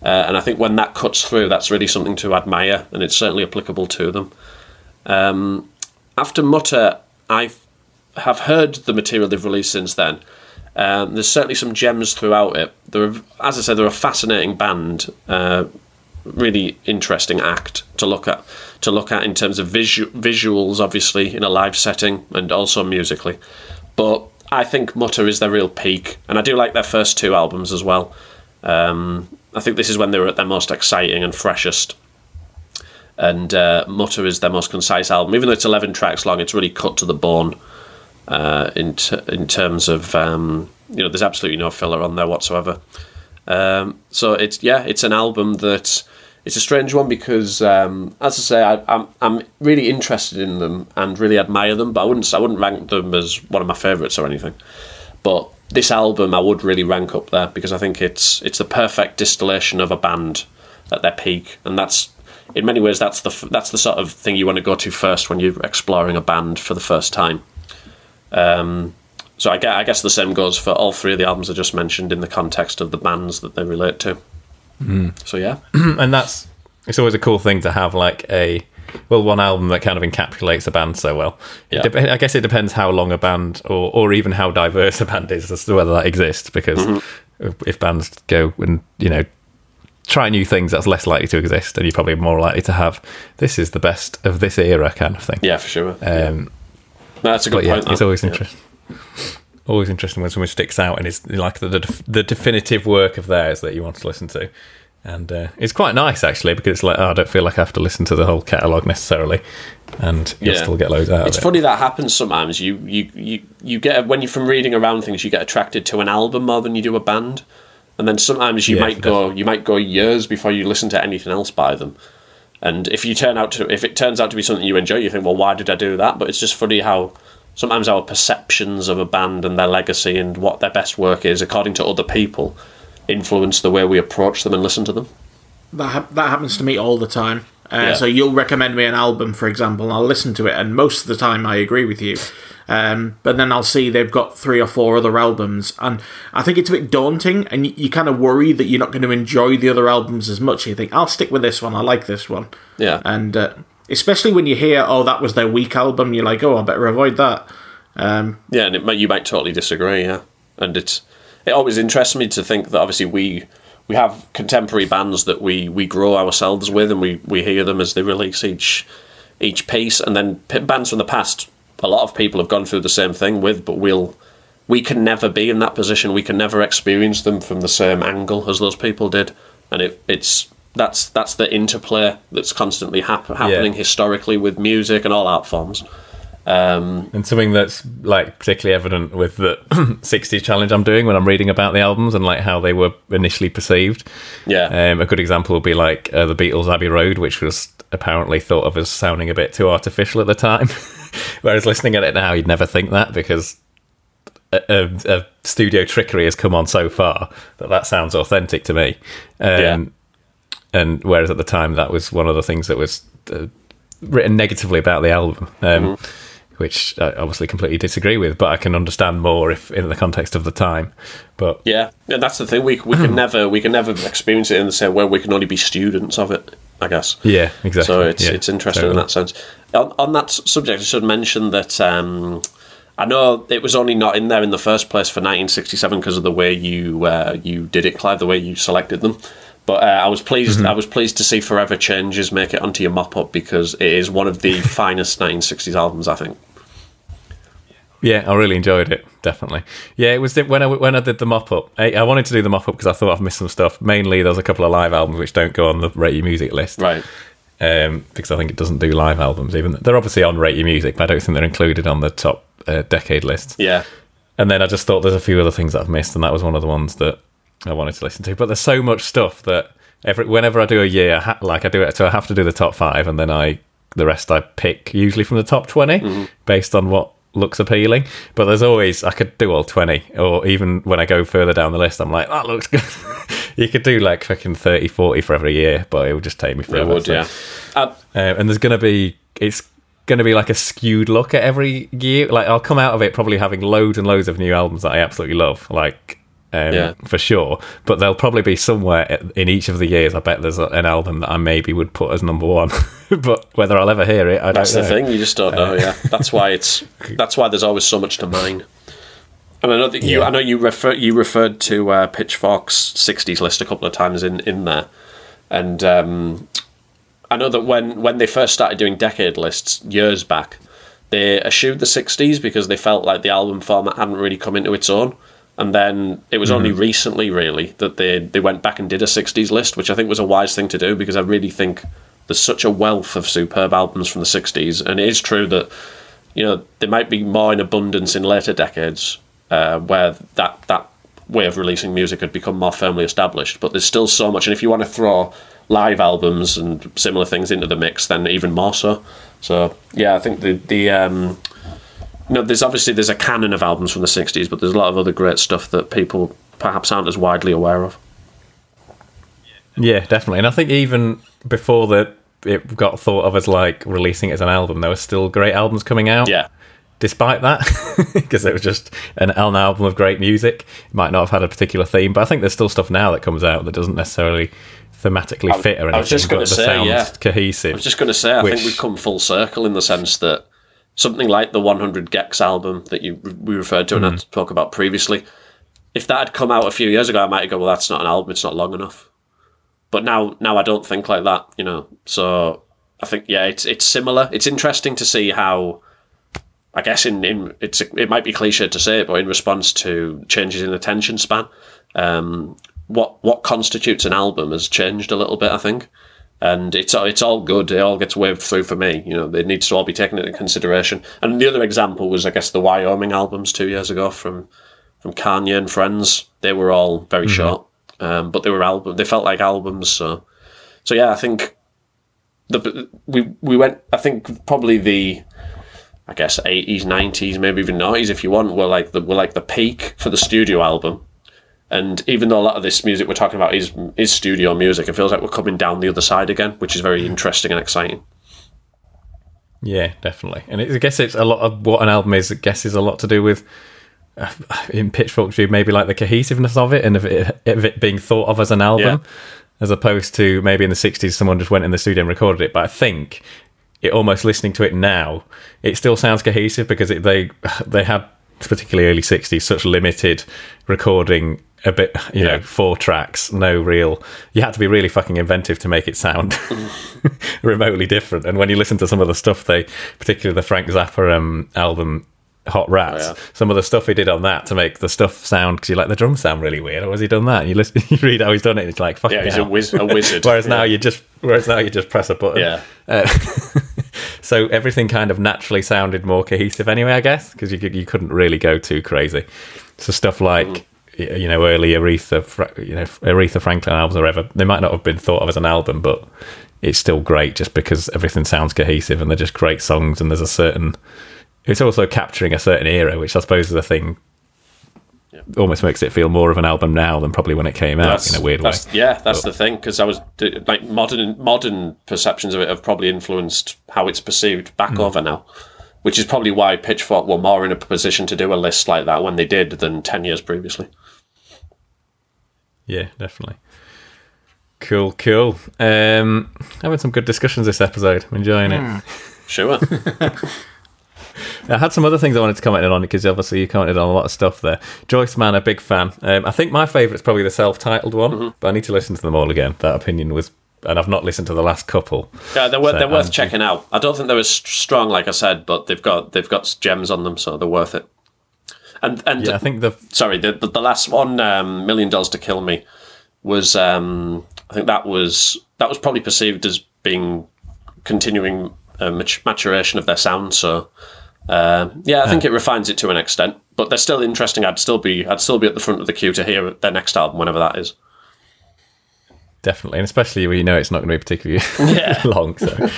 And I think when that cuts through, that's really something to admire, and it's certainly applicable to them. After Mutter, I have heard the material they've released since then. There's certainly some gems throughout it. As I said, they're a fascinating band, really interesting act to look at in terms of visuals, obviously, in a live setting, and also musically. But I think Mutter is their real peak, and I do like their first two albums as well. I think this is when they were at their most exciting and freshest. And Mutter is their most concise album. Even though it's 11 tracks long, it's really cut to the bone in terms of, there's absolutely no filler on there whatsoever. So it's an album that, it's a strange one because, as I say, I'm really interested in them and really admire them, but I wouldn't rank them as one of my favourites or anything. But this album I would really rank up there because I think it's the perfect distillation of a band at their peak, and that's, in many ways, that's the sort of thing you want to go to first when you're exploring a band for the first time. So I guess the same goes for all three of the albums I just mentioned in the context of the bands that they relate to. Mm. So yeah, and it's always a cool thing to have like one album that kind of encapsulates a band so well. Yeah. I guess it depends how long a band or even how diverse a band is as to whether that exists, because if bands go and try new things, that's less likely to exist, and you're probably more likely to have this is the best of this era kind of thing. Yeah, for sure. No, that's a good point. It's always interesting. Always interesting when someone sticks out and is like the definitive work of theirs that you want to listen to, and it's quite nice actually, because it's like, I don't feel like I have to listen to the whole catalogue necessarily, and you'll still get loads out of it. It's funny that happens sometimes. You get, when you're from reading around things, you get attracted to an album more than you do a band, and then sometimes you might go years before you listen to anything else by them. And if it turns out to be something you enjoy, you think, well, why did I do that? But it's just funny how sometimes our perceptions of a band and their legacy and what their best work is, according to other people, influence the way we approach them and listen to them. That happens to me all the time. So you'll recommend me an album, for example, and I'll listen to it, and most of the time I agree with you. But then I'll see they've got 3 or 4 other albums, and I think it's a bit daunting, and you kind of worry that you're not going to enjoy the other albums as much. You think, I'll stick with this one, I like this one. Yeah. And... especially when you hear, oh, that was their weak album, you're like, oh, I better avoid that. And you might totally disagree, yeah. And it always interests me to think that obviously we have contemporary bands that we grow ourselves with, and we hear them as they release each piece, and then bands from the past, a lot of people have gone through the same thing with, but we can never be in that position. We can never experience them from the same angle as those people did, and it's... That's the interplay that's constantly happening historically with music and all art forms. And something that's like particularly evident with the 60s challenge I'm doing when I'm reading about the albums and like how they were initially perceived. Yeah. A good example would be like the Beatles' Abbey Road, which was apparently thought of as sounding a bit too artificial at the time. Whereas listening at it now, you'd never think that, because a studio trickery has come on so far that sounds authentic to me. And whereas at the time, that was one of the things that was written negatively about the album, which I obviously completely disagree with, but I can understand more if in the context of the time. But yeah, that's the thing. We can never experience it in the same way. We can only be students of it, I guess. Yeah, exactly. So it's interesting totally. In that sense. On that subject, I should mention that I know it was only not in there in the first place for 1967 because of the way you did it, Clive, the way you selected them. But I was pleased. I was pleased to see "Forever Changes" make it onto your mop-up, because it is one of the finest 1960s albums, I think. Yeah, I really enjoyed it. Definitely. Yeah, it was when I did the mop-up. I wanted to do the mop-up because I thought I've missed some stuff. Mainly, there's a couple of live albums which don't go on the Rate Your Music list, right? Because I think it doesn't do live albums. Even they're obviously on Rate Your Music, but I don't think they're included on the top decade list. Yeah. And then I just thought there's a few other things that I've missed, and that was one of the ones that I wanted to listen to. But there's so much stuff that whenever I do a year, I have to do the top 5, and then the rest I pick usually from the top 20 based on what looks appealing. But there's always, I could do all 20, or even when I go further down the list, I'm like, that looks good. You could do like fucking 30, 40 for every year, but it would just take me forever. It would, yeah. And there's going to be, it's going to be like a skewed look at every year. Like I'll come out of it probably having loads and loads of new albums that I absolutely love. Like for sure. But there'll probably be somewhere in each of the years, I bet there's an album that I maybe would put as number one. But whether I'll ever hear it, I don't know. That's the thing, you just don't know, yeah. That's why there's always so much to mine. And I know that you referred to Pitchfork's 60s list a couple of times in there. And I know that when they first started doing decade lists years back, they eschewed the 60s because they felt like the album format hadn't really come into its own. And then it was only recently, really, that they went back and did a 60s list, which I think was a wise thing to do, because I really think there's such a wealth of superb albums from the 60s. And it is true that, they might be more in abundance in later decades, where that way of releasing music had become more firmly established. But there's still so much. And if you want to throw live albums and similar things into the mix, then even more so. So, yeah, I think there's a canon of albums from the 60s, but there's a lot of other great stuff that people perhaps aren't as widely aware of. Yeah, definitely. And I think even before it got thought of as like releasing it as an album, there were still great albums coming out. Yeah. Despite that, because it was just an album of great music. It might not have had a particular theme, but I think there's still stuff now that comes out that doesn't necessarily thematically fit or anything. I was just going to say, yeah. Cohesive, I was just going to say, I think we've come full circle in the sense that something like the 100 Gecs album that we referred to and had to talk about previously, if that had come out a few years ago, I might go, well, that's not an album, it's not long enough. But now I don't think like that, So I think, yeah, it's similar. It's interesting to see how, I guess it might be cliche to say it, but in response to changes in attention span, what constitutes an album has changed a little bit, I think. And it's all good. It all gets waved through for me. It needs to all be taken into consideration. And the other example was, I guess, the Wyoming albums 2 years ago from Kanye and Friends. They were all very short, but they were album. They felt like albums. So yeah, I think we went. I think probably I guess 80s, 90s, maybe even 90s, if you want, were like the peak for the studio album. And even though a lot of this music we're talking about is studio music, it feels like we're coming down the other side again, which is very interesting and exciting. Yeah, definitely. And I guess it's a lot of what an album is. I guess is a lot to do with, in Pitchfork's view, maybe like the cohesiveness of it and of it being thought of as an album, as opposed to maybe in the 60s someone just went in the studio and recorded it. But I think it almost listening to it now, it still sounds cohesive because they had, particularly early 60s, such limited recording, a bit, 4 tracks, no real, you had to be really fucking inventive to make it sound remotely different. And when you listen to some of the stuff particularly the Frank Zappa album Hot Rats, some of the stuff he did on that to make the stuff sound, because you're like, the drums sound really weird, or has he done that? And you read how he's done it and it's like, fucking he's a wizard. whereas now you just press a button. So everything kind of naturally sounded more cohesive anyway, I guess, because you couldn't really go too crazy. So stuff like early Aretha Franklin albums or whatever, they might not have been thought of as an album, but it's still great just because everything sounds cohesive and they're just great songs. And there's a certain, it's also capturing a certain era, which I suppose is a thing. Almost makes it feel more of an album now than probably when it came out in a weird way. Yeah, that's the thing, because I was like, modern perceptions of it have probably influenced how it's perceived back over now, which is probably why Pitchfork were more in a position to do a list like that when they did than 10 years previously. Yeah, definitely. Cool. Having some good discussions this episode. I'm enjoying it. Sure. I had some other things I wanted to comment on, because obviously you commented on a lot of stuff there. Joyce Manor, big fan. I think my favourite's probably the self-titled one, but I need to listen to them all again. That opinion was, and I've not listened to the last couple. Yeah, they're worth checking out. I don't think they're as strong, like I said, but they've got gems on them, so they're worth it. And yeah, I think the last one, $1 Million to Kill Me, was I think that was probably perceived as being continuing maturation of their sound, so. I think it refines it to an extent, but they're still interesting. I'd still be at the front of the queue to hear their next album, whenever that is. Definitely, and especially when it's not going to be particularly long. So,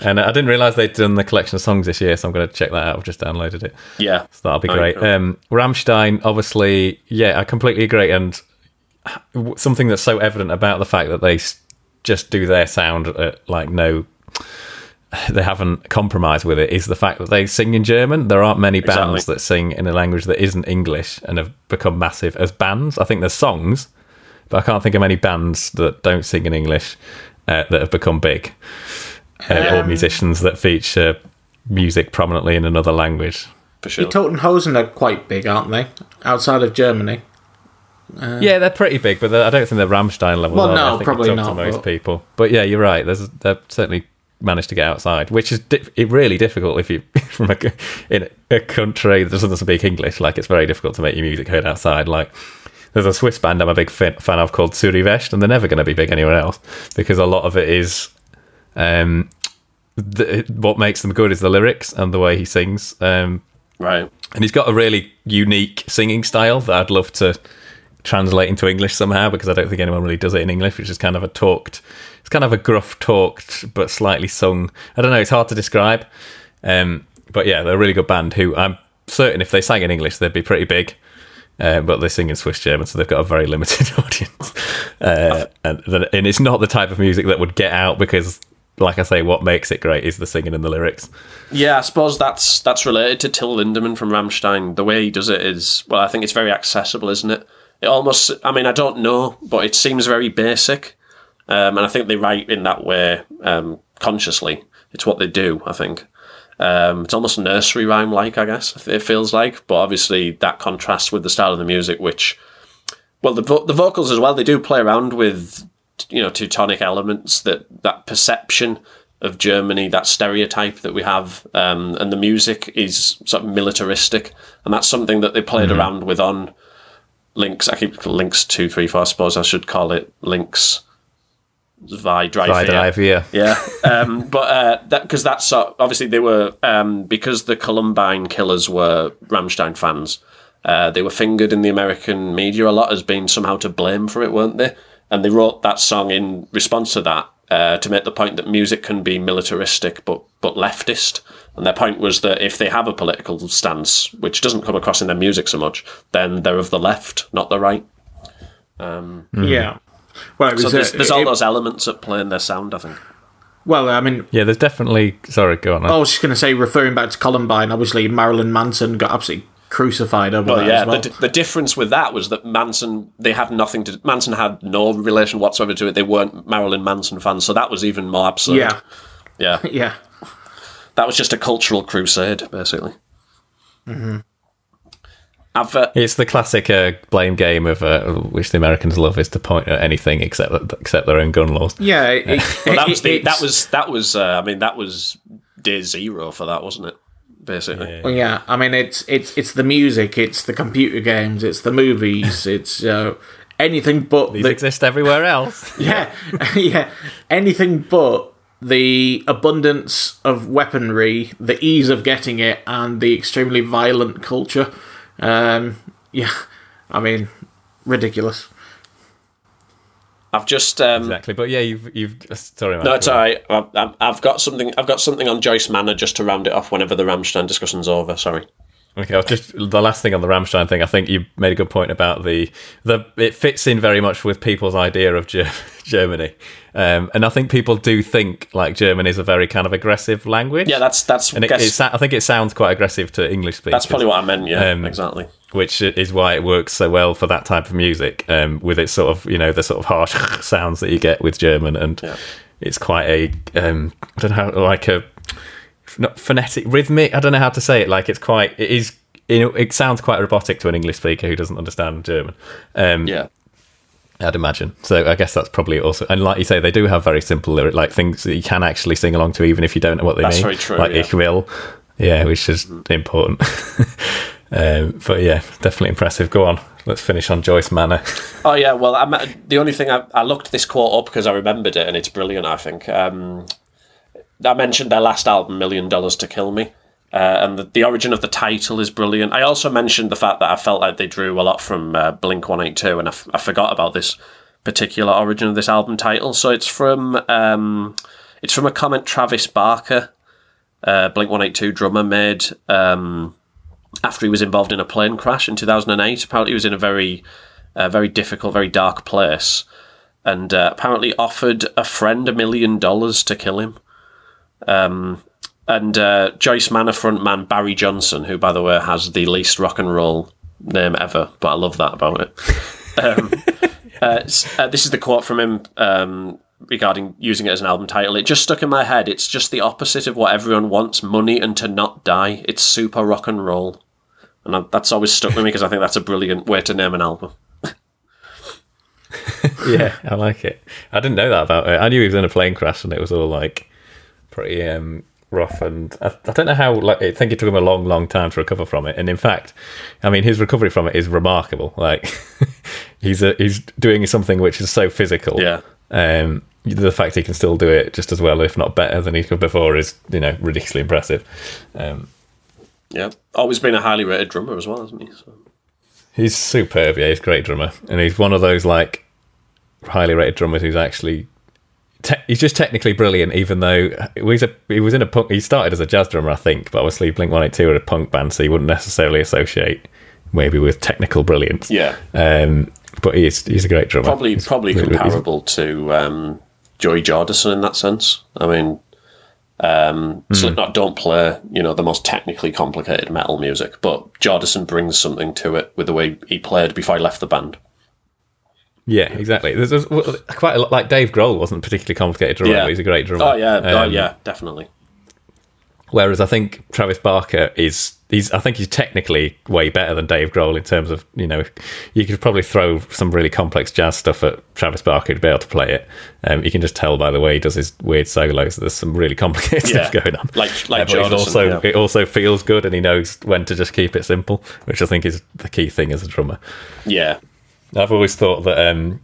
and I didn't realise they'd done the collection of songs this year, so I'm going to check that out. I've just downloaded it. Yeah, so that'll be great. Rammstein, obviously, I completely agree, and something that's so evident about the fact that they just do their sound at, like, no. they haven't compromised with it is the fact that they sing in German. There aren't many bands that sing in a language that isn't English and have become massive as bands. I think there's songs, but I can't think of any bands that don't sing in English that have become big, or musicians that feature music prominently in another language. For sure. The Totenhosen are quite big, aren't they? Outside of Germany. Yeah, they're pretty big, but I don't think they're Rammstein level. Well, no, I think probably not. To most people, but yeah, you're right. They've certainly managed to get outside, which is really difficult if you from in a country that doesn't speak English. Like, it's very difficult to make your music heard outside. Like, there's a Swiss band I'm a big fan of called Zurivest, and they're never going to be big anywhere else because a lot of it is what makes them good is the lyrics and the way he sings. Right, and he's got a really unique singing style that I'd love to translate into English somehow, because I don't think anyone really does it in English, which is kind of a gruff talked but slightly sung. I don't know, it's hard to describe, but yeah, they're a really good band who I'm certain if they sang in English they'd be pretty big, but they sing in Swiss German, so they've got a very limited audience, and it's not the type of music that would get out, because like I say, what makes it great is the singing and the lyrics. Yeah, I suppose that's related to Till Lindemann from Rammstein. The way he does it is, well, I think it's very accessible, isn't it? It almost, I mean, I don't know, but it seems very basic. And I think they write in that way consciously. It's what they do, I think. It's almost nursery rhyme-like, I guess, it feels like. But obviously that contrasts with the style of the music, which, well, the vocals as well, they do play around with, you know, Teutonic elements, that perception of Germany, that stereotype that we have, and the music is sort of militaristic. And that's something that they played around with on Links. I keep Links 2 3 4. I suppose I should call it Links Vydrive. Yeah, but that, because that's obviously they were because the Columbine killers were Rammstein fans. They were fingered in the American media a lot as being somehow to blame for it, weren't they? And they wrote that song in response to that, to make the point that music can be militaristic but leftist. And their point was that if they have a political stance, which doesn't come across in their music so much, then they're of the left, not the right. Yeah. Well, so there's all those elements that play in their sound, I think. Well, I mean... Yeah, there's definitely... Sorry, go on. I was just going to say, referring back to Columbine, obviously Marilyn Manson got absolutely crucified over that as well. The difference with that was that Manson had no relation whatsoever to it. They weren't Marilyn Manson fans, so that was even more absurd. Yeah. Yeah. That was just a cultural crusade, basically. Mm-hmm. It's the classic blame game of which the Americans love, is to point at anything except their own gun laws. Yeah, well, that was day zero for that, wasn't it? Basically. Yeah. Well, yeah. I mean, it's the music, it's the computer games, it's the movies, it's anything but these exist everywhere else. yeah, anything but the abundance of weaponry, the ease of getting it, and the extremely violent culture. I mean, ridiculous. I've just exactly, but yeah, you've sorry. Mike, no, it's all right. I've got something on Joyce Manor just to round it off whenever the Rammstein discussion's over. Sorry. Okay, just the last thing on the Rammstein thing. I think you made a good point about the. It fits in very much with people's idea of Germany, and I think people do think like German is a very kind of aggressive language. Yeah, that's. And I think it sounds quite aggressive to English speakers. That's probably what I meant. Yeah, exactly. Which is why it works so well for that type of music, with its sort of, you know, the sort of harsh sounds that you get with German, and it's quite a I don't know, like a. Not phonetic, rhythmic. I don't know how to say it. Like, it's quite. It is. You know, it sounds quite robotic to an English speaker who doesn't understand German. I'd imagine. So I guess that's probably also. And like you say, they do have very simple lyrics, like things that you can actually sing along to, even if you don't know what they mean. That's very true. Like Ich will. Yeah, which is important. But yeah, definitely impressive. Go on. Let's finish on Joyce Manor. Oh yeah. Well, the only thing I looked this quote up because I remembered it, and it's brilliant. I think. I mentioned their last album, $1,000,000 to Kill Me, and the origin of the title is brilliant. I also mentioned the fact that I felt like they drew a lot from Blink-182, and I forgot about this particular origin of this album title. So it's from a comment Travis Barker, Blink-182 drummer, made after he was involved in a plane crash in 2008. Apparently he was in a very difficult, very dark place, and apparently offered a friend $1,000,000 to kill him. And Joyce Manor frontman Barry Johnson, who, by the way, has the least rock and roll name ever, but I love that about it. This is the quote from him regarding using it as an album title. It just stuck in my head. It's just the opposite of what everyone wants, money and to not die. It's super rock and roll. And that's always stuck with me because I think that's a brilliant way to name an album. Yeah, I like it. I didn't know that about it. I knew he was in a plane crash and it was all like pretty rough, and I don't know how. Like, I think it took him a long, long time to recover from it. And in fact, I mean, his recovery from it is remarkable. Like he's doing something which is so physical. Yeah. The fact he can still do it just as well, if not better than he could before, is, you know, ridiculously impressive. Yeah, always been a highly rated drummer as well, hasn't he? So. He's superb, yeah, he's a great drummer. And he's one of those, like, highly rated drummers who's actually... he's just technically brilliant, even though he started as a jazz drummer, I think, but obviously Blink-182 are a punk band, so you wouldn't necessarily associate maybe with technical brilliance. Yeah. But he's a great drummer. Probably comparable to Joey Jordison in that sense. I mean... Slipknot don't play, you know, the most technically complicated metal music, but Jordison brings something to it with the way he played before he left the band. Yeah, exactly. There's quite a lot, like Dave Grohl wasn't a particularly complicated drummer, but he's a great drummer. Oh yeah, definitely. Whereas I think Travis Barker he's technically way better than Dave Grohl in terms of, you know, you could probably throw some really complex jazz stuff at Travis Barker to be able to play it. You can just tell by the way he does his weird solos that there's some really complicated stuff going on. Like Jordison, it also feels good, and he knows when to just keep it simple, which I think is the key thing as a drummer. Yeah, I've always thought that.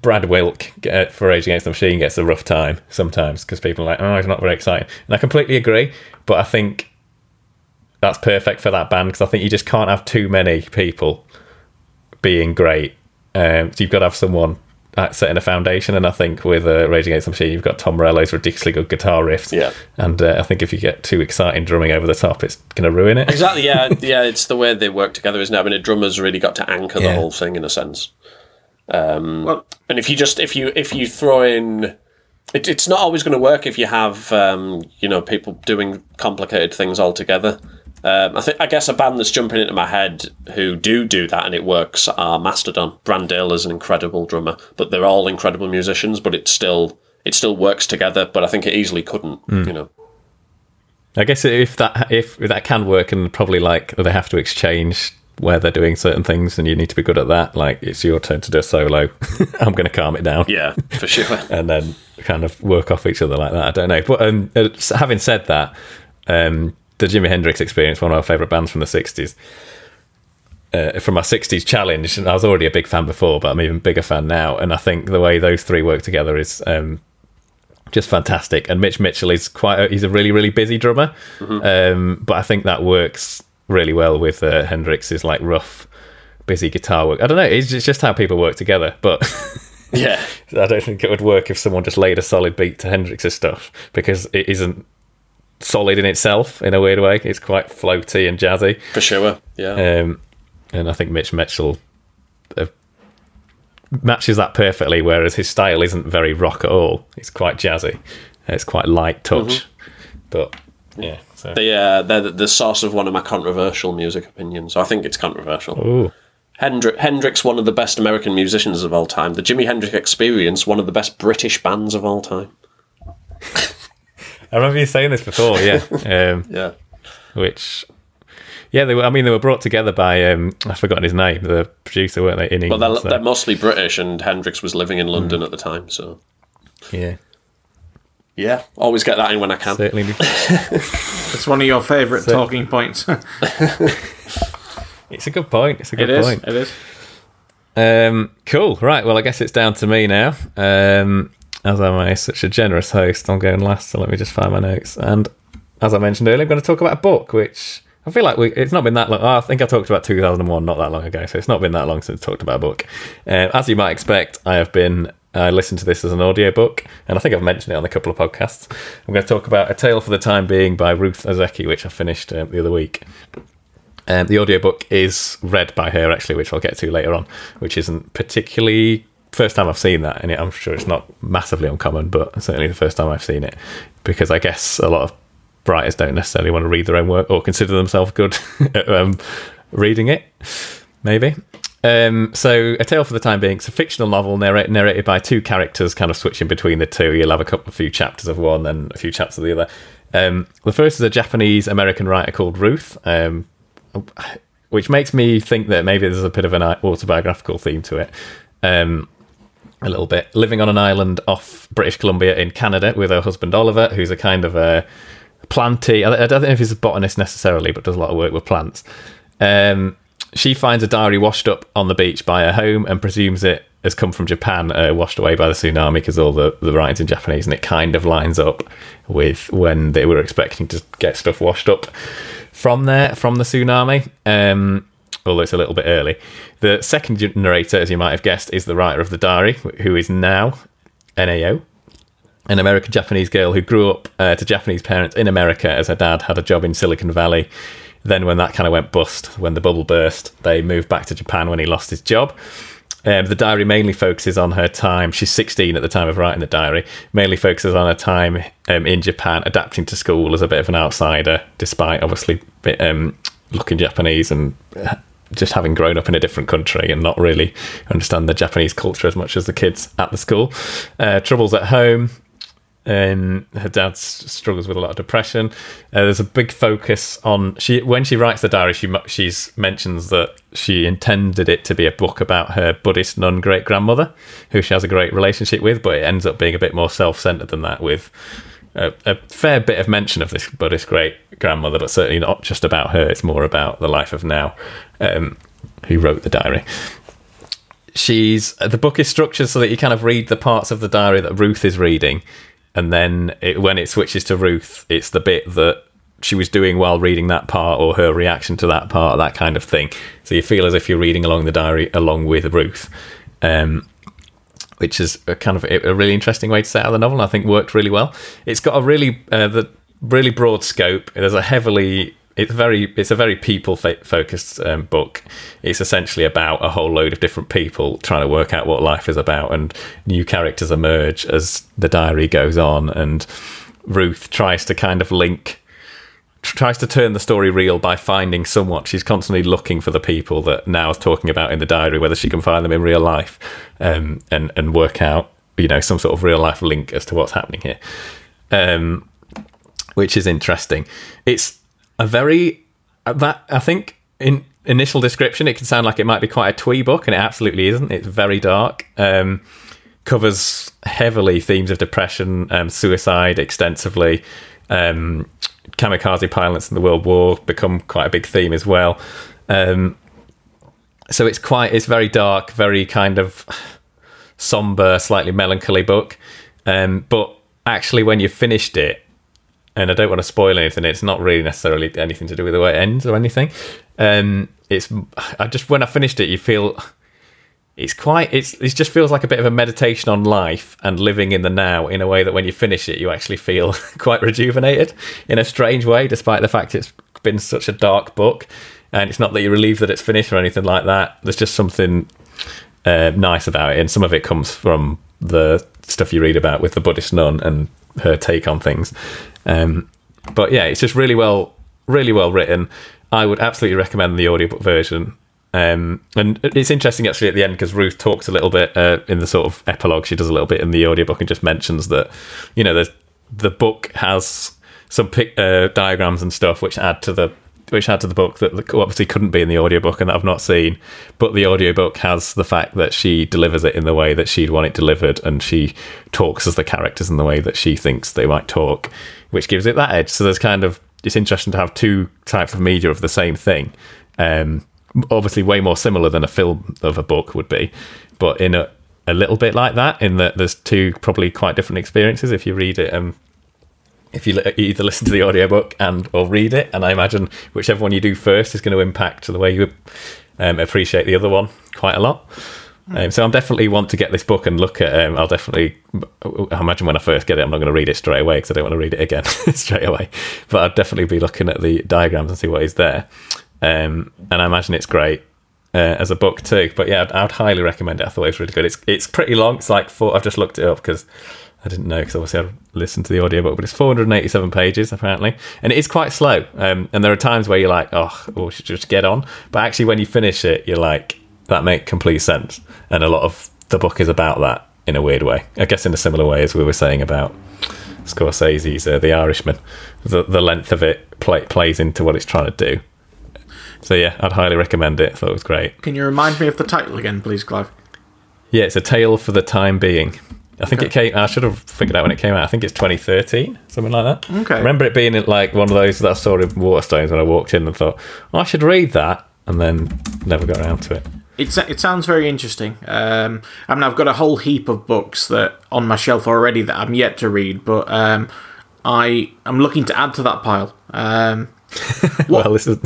Brad Wilk for Rage Against the Machine gets a rough time sometimes because people are like, oh, it's not very exciting. And I completely agree, but I think that's perfect for that band because I think you just can't have too many people being great. So you've got to have someone setting a foundation, and I think with Rage Against the Machine, you've got Tom Morello's ridiculously good guitar riffs. Yeah. And I think if you get too exciting drumming over the top, it's going to ruin it. Exactly, yeah. Yeah, it's the way they work together, isn't it? I mean, a drummer's really got to anchor the whole thing in a sense. And if you throw in, it's not always going to work if you have you know, people doing complicated things altogether. I guess a band that's jumping into my head who do that and it works are Mastodon. Brandale is an incredible drummer, but they're all incredible musicians. But it still works together. But I think it easily couldn't. You know. I guess if that can work, and probably like they have to exchange where they're doing certain things, and you need to be good at that. Like, it's your turn to do a solo. I'm going to calm it down. Yeah, for sure. And then kind of work off each other like that. I don't know. But having said that, the Jimi Hendrix Experience, one of my favourite bands from the 60s, from my 60s challenge, and I was already a big fan before, but I'm even bigger fan now. And I think the way those three work together is... just fantastic. And Mitch Mitchell is he's a really, really busy drummer. Mm-hmm. But I think that works... really well with Hendrix's like rough, busy guitar work. I don't know, it's just how people work together, but yeah, I don't think it would work if someone just laid a solid beat to Hendrix's stuff, because it isn't solid in itself in a weird way. It's quite floaty and jazzy. For sure, yeah. And I think Mitch Mitchell matches that perfectly, whereas his style isn't very rock at all. It's quite jazzy. It's quite light touch. Mm-hmm. But yeah. So. They're the source of one of my controversial music opinions. I think it's controversial. Ooh. Hendrix, one of the best American musicians of all time. The Jimi Hendrix Experience, one of the best British bands of all time. I remember you saying this before, yeah. Yeah. Which, yeah, they were brought together by, I've forgotten his name, the producer, weren't they, in England? Well, they're mostly British, and Hendrix was living in London at the time, so. Yeah. Yeah, always get that in when I can. Certainly. It's one of your favourite talking points. It's a good point. It is. It is. Cool. Right. Well, I guess it's down to me now. As I'm such a generous host, I'm going last, so let me just find my notes. And as I mentioned earlier, I'm going to talk about a book, which I feel like it's not been that long. Oh, I think I talked about 2001 not that long ago, so it's not been that long since I talked about a book. As you might expect, I listened to this as an audiobook, and I think I've mentioned it on a couple of podcasts. I'm going to talk about A Tale for the Time Being by Ruth Ozeki, which I finished the other week. The audiobook is read by her, actually, which I'll get to later on, which isn't particularly first time I've seen that, and I'm sure it's not massively uncommon, but certainly the first time I've seen it, because I guess a lot of writers don't necessarily want to read their own work or consider themselves good at reading it, maybe. So A Tale for the Time Being, it's a fictional novel narrated by two characters, kind of switching between the two. You'll have a few chapters of one and a few chapters of the other. The first is a Japanese-American writer called Ruth, which makes me think that maybe there's a bit of an autobiographical theme to it. A little bit. Living on an island off British Columbia in Canada with her husband Oliver, who's a kind of a planty. I don't know if he's a botanist necessarily, but does a lot of work with plants. She finds a diary washed up on the beach by her home and presumes it has come from Japan, washed away by the tsunami, because all the writing's in Japanese, and it kind of lines up with when they were expecting to get stuff washed up from the tsunami, although it's a little bit early. The second narrator, as you might have guessed, is the writer of the diary, who is Nao, N-A-O, an American-Japanese girl who grew up to Japanese parents in America, as her dad had a job in Silicon Valley. Then when that kind of went bust, when the bubble burst, they moved back to Japan when he lost his job. The diary mainly focuses on her time. She's 16 at the time of writing the diary. Mainly focuses on her time in Japan, adapting to school as a bit of an outsider, despite obviously looking Japanese and just having grown up in a different country and not really understand the Japanese culture as much as the kids at the school. Troubles at home. Her dad struggles with a lot of depression. There's a big focus on when she writes the diary, she's mentions that she intended it to be a book about her Buddhist nun great grandmother, who she has a great relationship with, but it ends up being a bit more self-centered than that, with a fair bit of mention of this Buddhist great grandmother, but certainly not just about her. It's more about the life of Nao, who wrote the diary. The book is structured so that you kind of read the parts of the diary that Ruth is reading. And then when it switches to Ruth, it's the bit that she was doing while reading that part, or her reaction to that part, that kind of thing. So you feel as if you're reading along the diary along with Ruth, which is a really interesting way to set out the novel, and I think worked really well. It's got a really broad scope. It's a very people-focused book. It's essentially about a whole load of different people trying to work out what life is about, and new characters emerge as the diary goes on. And Ruth tries to kind of tries to turn the story real by finding somewhat. She's constantly looking for the people that Nao is talking about in the diary, whether she can find them in real life, and work out some sort of real life link as to what's happening here, which is interesting. It's I think in initial description it can sound like it might be quite a twee book, and it absolutely isn't. It's very dark. Covers heavily themes of depression, suicide extensively. Kamikaze pilots in the World War become quite a big theme as well. So it's very dark, very kind of somber, slightly melancholy book. But actually, when you've finished it, and I don't want to spoil anything, it's not really necessarily anything to do with the way it ends or anything. When I finished it, you feel it just feels like a bit of a meditation on life and living in the now, in a way that when you finish it, you actually feel quite rejuvenated in a strange way, despite the fact it's been such a dark book. And it's not that you're relieved that it's finished or anything like that. There's just something nice about it. And some of it comes from the stuff you read about with the Buddhist nun and her take on things. But yeah, it's just really well written. I would absolutely recommend the audiobook version. And it's interesting actually at the end, because Ruth talks a little bit in the sort of epilogue. She does a little bit in the audiobook and just mentions that the book has some diagrams and stuff which add to the book that obviously couldn't be in the audiobook and that I've not seen. But the audiobook has the fact that she delivers it in the way that she'd want it delivered, and she talks as the characters in the way that she thinks they might talk, which gives it that edge. So there's it's interesting to have two types of media of the same thing. Obviously way more similar than a film of a book would be, but in a little bit like that, in that there's two probably quite different experiences if you read it. If you either listen to the audiobook or read it, and I imagine whichever one you do first is going to impact the way you appreciate the other one quite a lot. So I definitely want to get this book and look at. I imagine when I first get it, I'm not going to read it straight away because I don't want to read it again straight away. But I'll definitely be looking at the diagrams and see what is there. And I imagine it's great. as a book too. But yeah, I'd highly recommend it. I thought it was really good. It's pretty long. It's like four. I've just looked it up because I didn't know, because obviously I've listened to the audiobook, but it's 487 pages apparently, and it is quite slow. And there are times where you're like, oh, we should just get on. But actually, when you finish it, you're like, that makes complete sense. And a lot of the book is about that in a weird way. I guess in a similar way as we were saying about Scorsese's The Irishman. The length of it plays into what it's trying to do. So yeah, I'd highly recommend it. I thought it was great. Can you remind me of the title again, please, Clive? Yeah, it's A Tale for the Time Being. I think it came... I should have figured out when it came out. I think it's 2013, something like that. Okay. I remember it being like one of those that I saw in Waterstones when I walked in and thought, oh, I should read that, and then never got around to it. It sounds very interesting. I mean, I've got a whole heap of books that on my shelf already that I'm yet to read, but I'm looking to add to that pile. Well, this is...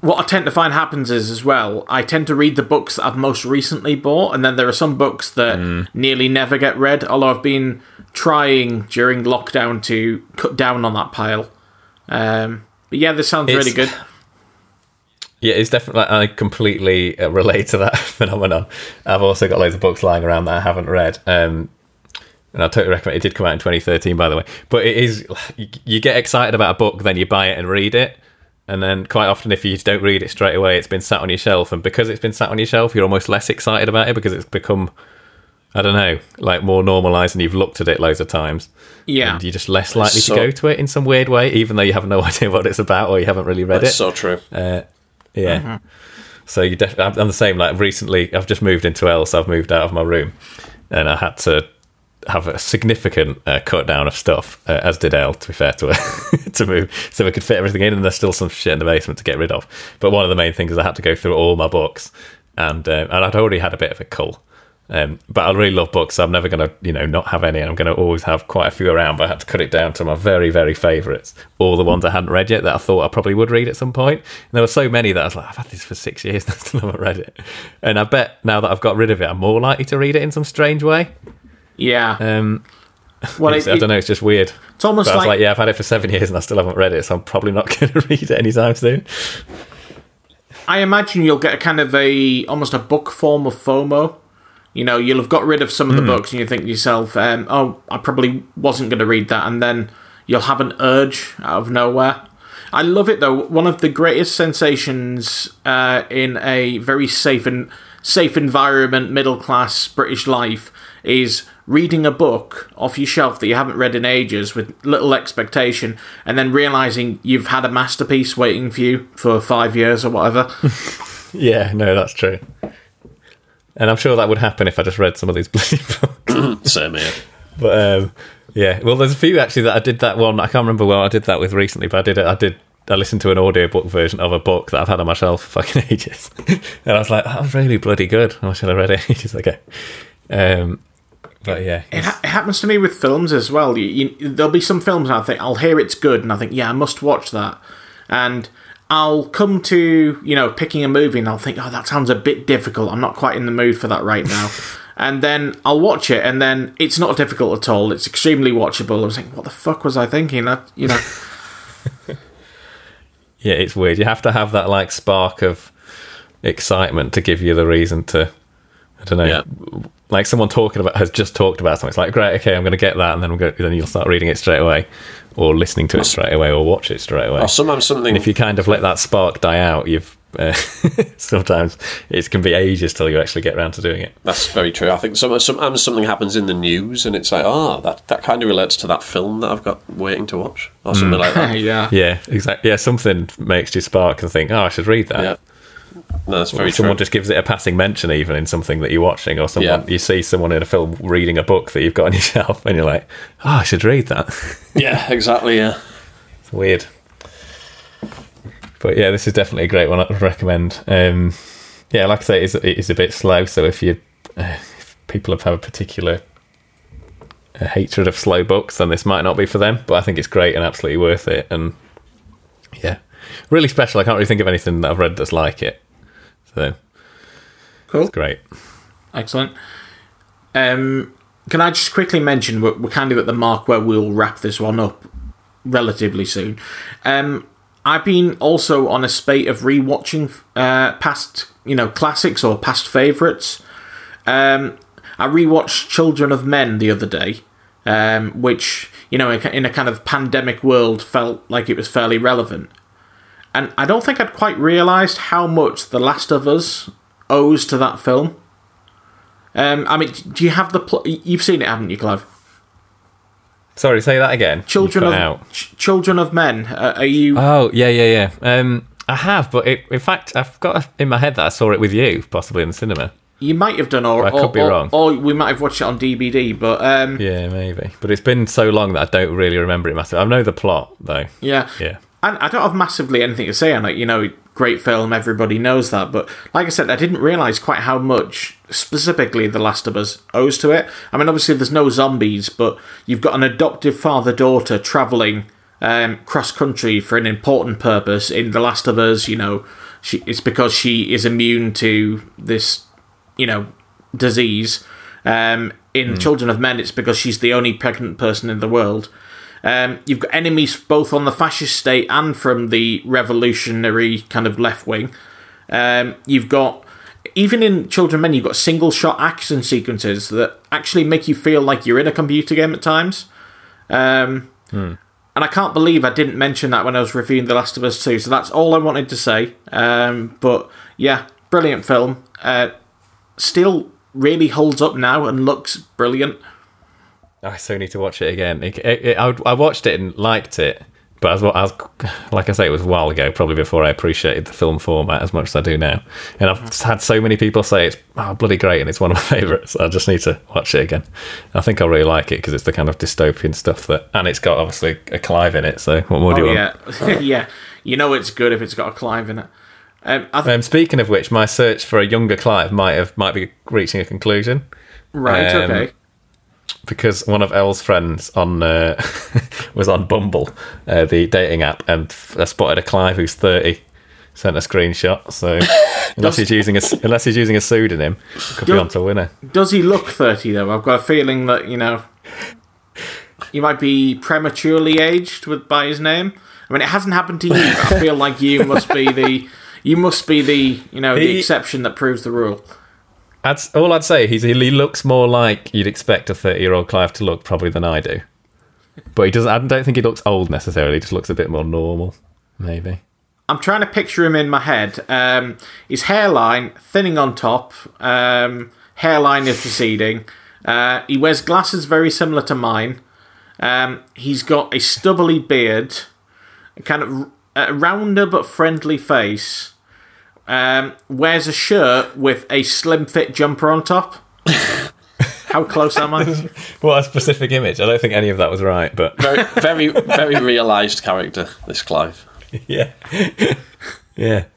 What I tend to find happens is, as well, I tend to read the books that I've most recently bought, and then there are some books that nearly never get read, although I've been trying during lockdown to cut down on that pile. But yeah, this sounds really good. Yeah, it's definitely... I completely relate to that phenomenon. I've also got loads of books lying around that I haven't read. And I totally recommend it. It did come out in 2013, by the way. But it is... You get excited about a book, then you buy it and read it. And then quite often, if you don't read it straight away, it's been sat on your shelf. And because it's been sat on your shelf, you're almost less excited about it because it's become, I don't know, like more normalised, and you've looked at it loads of times. Yeah. And you're just less likely to go to it in some weird way, even though you have no idea what it's about or you haven't really read it. That's so true. Yeah. Mm-hmm. So you I'm the same. Like recently, I've just moved into Else. So I've moved out of my room and I had to have a significant cut down of stuff, as did Elle, to be fair to her, to move so we could fit everything in, and there's still some shit in the basement to get rid of. But one of the main things is I had to go through all my books, and I'd already had a bit of a cull, but I really love books, so I'm never going to not have any, and I'm going to always have quite a few around. But I had to cut it down to my very, very favourites, all the ones I hadn't read yet that I thought I probably would read at some point. And there were so many that I was like, I've had this for 6 years and I still haven't read it. And I bet now that I've got rid of it, I'm more likely to read it in some strange way. Yeah. Well, I don't know, it's just weird. It's almost like... I was like, yeah, I've had it for 7 years and I still haven't read it, so I'm probably not going to read it anytime soon. I imagine you'll get a kind of almost a book form of FOMO. You'll have got rid of some of the books and you think to yourself, oh, I probably wasn't going to read that, and then you'll have an urge out of nowhere. I love it, though. One of the greatest sensations in a very safe environment, middle-class British life is... reading a book off your shelf that you haven't read in ages with little expectation, and then realising you've had a masterpiece waiting for you for 5 years or whatever. Yeah, no, that's true. And I'm sure that would happen if I just read some of these bloody books. Same here. But, yeah. Well, there's a few, actually, that I did that one. I can't remember what I did that with recently, but I listened to an audiobook version of a book that I've had on my shelf for fucking ages. And I was like, that was really bloody good. I should have read it ages ago. But yeah, it happens to me with films as well. There'll be some films and I think I'll hear it's good and I think, yeah, I must watch that, and I'll come to picking a movie and I'll think, oh, that sounds a bit difficult, I'm not quite in the mood for that right now. And then I'll watch it and then it's not difficult at all, it's extremely watchable. I was like, what the fuck was I thinking? Yeah, it's weird. You have to have that like spark of excitement to give you the reason to, I don't know. Yeah. Like someone has just talked about something. It's like, great, okay, I'm going to get that, and then then you'll start reading it straight away, or listening to it straight away, or watch it straight away. Or sometimes something. And if you kind of let that spark die out, you've sometimes it can be ages till you actually get around to doing it. That's very true. I think sometimes something happens in the news, and it's like, that kind of relates to that film that I've got waiting to watch, or something like that. Yeah, exactly. Yeah, something makes you spark and think, I should read that. Yeah. No, that's very true. Someone just gives it a passing mention, even in something that you're watching, or you see someone in a film reading a book that you've got on your shelf, and you're like, I should read that. Yeah, exactly. Yeah, it's weird. But yeah, this is definitely a great one. I would recommend. Yeah, like I say, it is a bit slow. So if people have a particular hatred of slow books, then this might not be for them. But I think it's great and absolutely worth it. And yeah, really special. I can't really think of anything that I've read that's like it. So, cool. That's great. Excellent. Can I just quickly mention, we're kind of at the mark where we'll wrap this one up relatively soon. I've been also on a spate of rewatching past, classics or past favourites. I rewatched Children of Men the other day, which, in a kind of pandemic world, felt like it was fairly relevant. And I don't think I'd quite realised how much The Last of Us owes to that film. I mean, do you have the... You've seen it, haven't you, Clive? Sorry, say that again. Children of Men, are you... Oh, yeah. I have, but in fact, I've got in my head that I saw it with you, possibly in the cinema. You might have done, or I could be wrong. Or we might have watched it on DVD, but... yeah, maybe. But it's been so long that I don't really remember it massively. I know the plot, though. Yeah. I don't have massively anything to say on it, great film, everybody knows that, but like I said, I didn't realise quite how much specifically The Last of Us owes to it. I mean, obviously there's no zombies, but you've got an adoptive father-daughter travelling cross-country for an important purpose. In The Last of Us, it's because she is immune to this, disease. In Children of Men, it's because she's the only pregnant person in the world. You've got enemies both on the fascist state and from the revolutionary kind of left wing. You've got, even in Children of Men, you've got single shot action sequences that actually make you feel like you're in a computer game at times. And I can't believe I didn't mention that when I was reviewing The Last of Us 2, so that's all I wanted to say. But yeah, brilliant film. Still really holds up now and looks brilliant. I so need to watch it again. I watched it and liked it, but like I say, it was a while ago, probably before I appreciated the film format as much as I do now. And I've had so many people say it's bloody great and it's one of my favourites. I just need to watch it again. I think I'll really like it because it's the kind of dystopian stuff that... And it's got, obviously, a Clive in it, so what more do you want? Yeah. You know it's good if it's got a Clive in it. Speaking of which, my search for a younger Clive might be reaching a conclusion. Right, okay. Because one of Elle's friends was on Bumble, the dating app, and I spotted a Clive who's 30. Sent a screenshot. So unless he's using a pseudonym, could be on to a winner. Does he look 30 though? I've got a feeling that he might be prematurely aged by his name. I mean, it hasn't happened to you, but I feel like you must be the exception that proves the rule. All I'd say is he looks more like you'd expect a 30-year-old Clive to look, probably, than I do. But he doesn't. I don't think he looks old necessarily. He just looks a bit more normal, maybe. I'm trying to picture him in my head. His hairline thinning on top. Hairline is receding. He wears glasses very similar to mine. He's got a stubbly beard, a kind of a rounder but friendly face. Wears a shirt with a slim fit jumper on top. How close am I? What a specific image. I don't think any of that was right, but very, very, very realised character, this Clive. Yeah. I think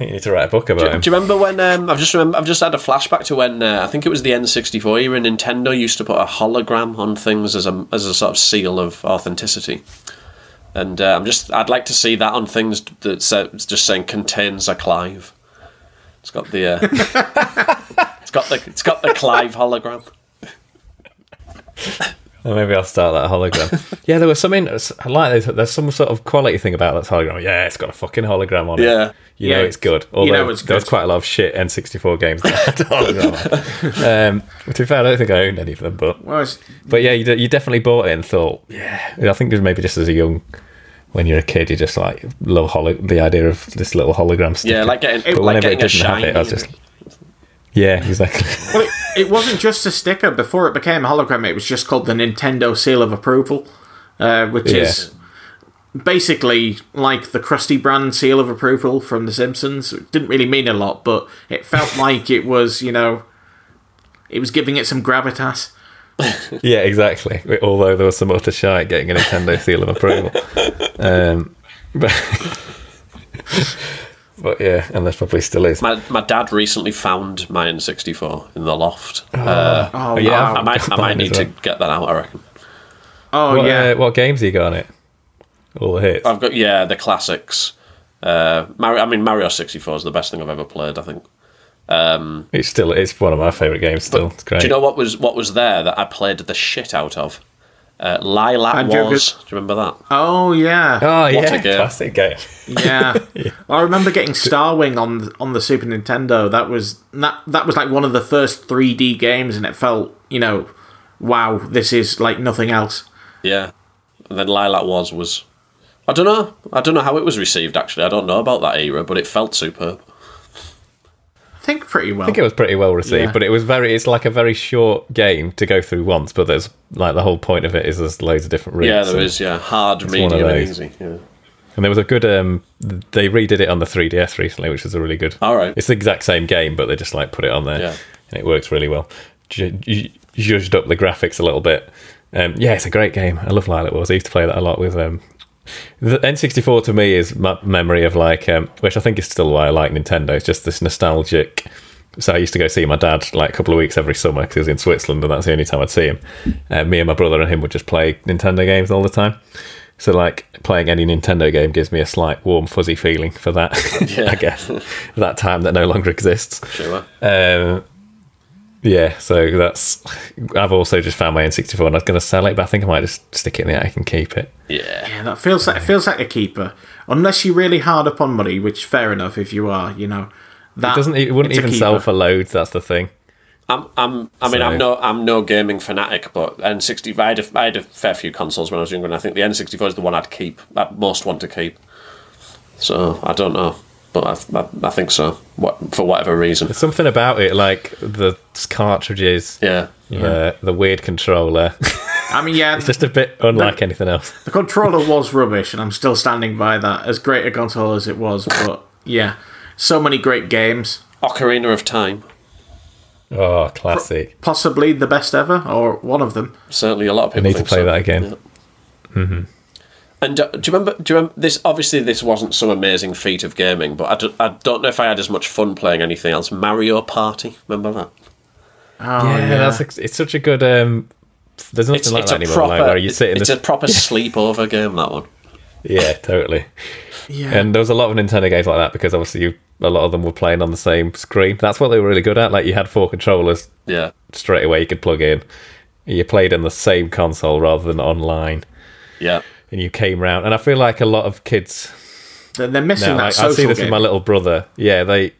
you need to write a book about him. Do you remember when I've just had a flashback to when I think it was the N64 era, Nintendo used to put a hologram on things as a sort of seal of authenticity. And I'd like to see that on things that's just saying contains a Clive. It's got the, it's got the Clive hologram. Well, maybe I'll start that hologram. Yeah, there was something I like. There's some sort of quality thing about that hologram. Yeah, it's got a fuccking hologram on it. Yeah, it's good. Although it's good. There was quite a lot of shit N64 games that had a hologram on. To be fair, I don't think I owned any of them, but yeah, you definitely bought it and thought, yeah. I think maybe just as a young. When you're a kid, you just like love the idea of this little hologram stuff. Yeah, like getting, but like getting it a shiny. Have it, I was just, yeah, exactly. Well, it wasn't just a sticker. Before it became a hologram, it was just called the Nintendo Seal of Approval, which is basically like the Krusty Brand Seal of Approval from The Simpsons. It didn't really mean a lot, but it felt like it was, it was giving it some gravitas. Yeah, exactly. Although there was some utter shite getting a Nintendo Seal of Approval. But yeah, and there probably still is. My dad recently found my N64 in the loft. Wow. I might need to get that out, I reckon. What games have you got on it? All the hits. I've got the classics. Mario 64 is the best thing I've ever played, I think. It's one of my favourite games still. It's great. Do you know what was there that I played the shit out of? Lilac Wars. Do you remember that? Oh, yeah. Oh, yeah. What a game. Classic game. Yeah. Yeah. I remember getting Starwing on the Super Nintendo. That was like one of the first 3D games, and it felt, you know, wow, this is like nothing else. Yeah. And then Lilac Wars was... I don't know how it was received, actually. I don't know about that era, but it felt superb. I think it was pretty well received, yeah. But it was it's like a very short game to go through once, but there's like the whole point of it is there's loads of different routes. Yeah, there is, yeah. Hard, medium and easy. Yeah. And there was a good they redid it on the 3DS recently, which was a really good. All right. It's the exact same game, but they just like put it on there. Yeah. And it works really well. Zhuzhed up the graphics a little bit. Yeah, it's a great game. I love Lilac Wars. I used to play that a lot with the N64 to me is my memory of like, which I think is still why I like Nintendo. It's just this nostalgic. So I used to go see my dad like a couple of weeks every summer because he was in Switzerland, and that's the only time I'd see him. Me and my brother and him would just play Nintendo games all the time. So like playing any Nintendo game gives me a slight warm fuzzy feeling for that. Yeah. I guess that time that no longer exists. Sure. Yeah, so that's. I've also just found my N64, and I was going to sell it, but I think I might just stick it in the attic and keep it. Yeah, that feels like a keeper, unless you're really hard up on money, which fair enough if you are, you know. That it wouldn't even sell for loads. That's the thing. I'm no gaming fanatic, but N64. I had a fair few consoles when I was younger, and I think the N64 is the one I'd keep. I'd most want to keep. So I don't know. But I think so, for whatever reason. There's something about it, like the cartridges, the weird controller. I mean, yeah. It's just a bit unlike anything else. The controller was rubbish, and I'm still standing by that, as great a console as it was. But, yeah, so many great games. Ocarina of Time. Oh, classic. Possibly the best ever, or one of them. Certainly a lot of people need to play that again. Yeah. Mm-hmm. And do you remember this? Obviously, this wasn't some amazing feat of gaming, but I don't know if I had as much fun playing anything else. Mario Party, remember that? Oh, yeah. It's such a good. There's nothing like that anymore. Proper, where you sit in it's a proper sleepover game. That one. Yeah, totally. Yeah. And there was a lot of Nintendo games like that because obviously a lot of them were playing on the same screen. That's what they were really good at. Like you had four controllers. Yeah. Straight away, you could plug in. You played on the same console rather than online. Yeah. And you came round, and I feel like a lot of kids they're missing that social game. I see this with my little brother. Yeah, my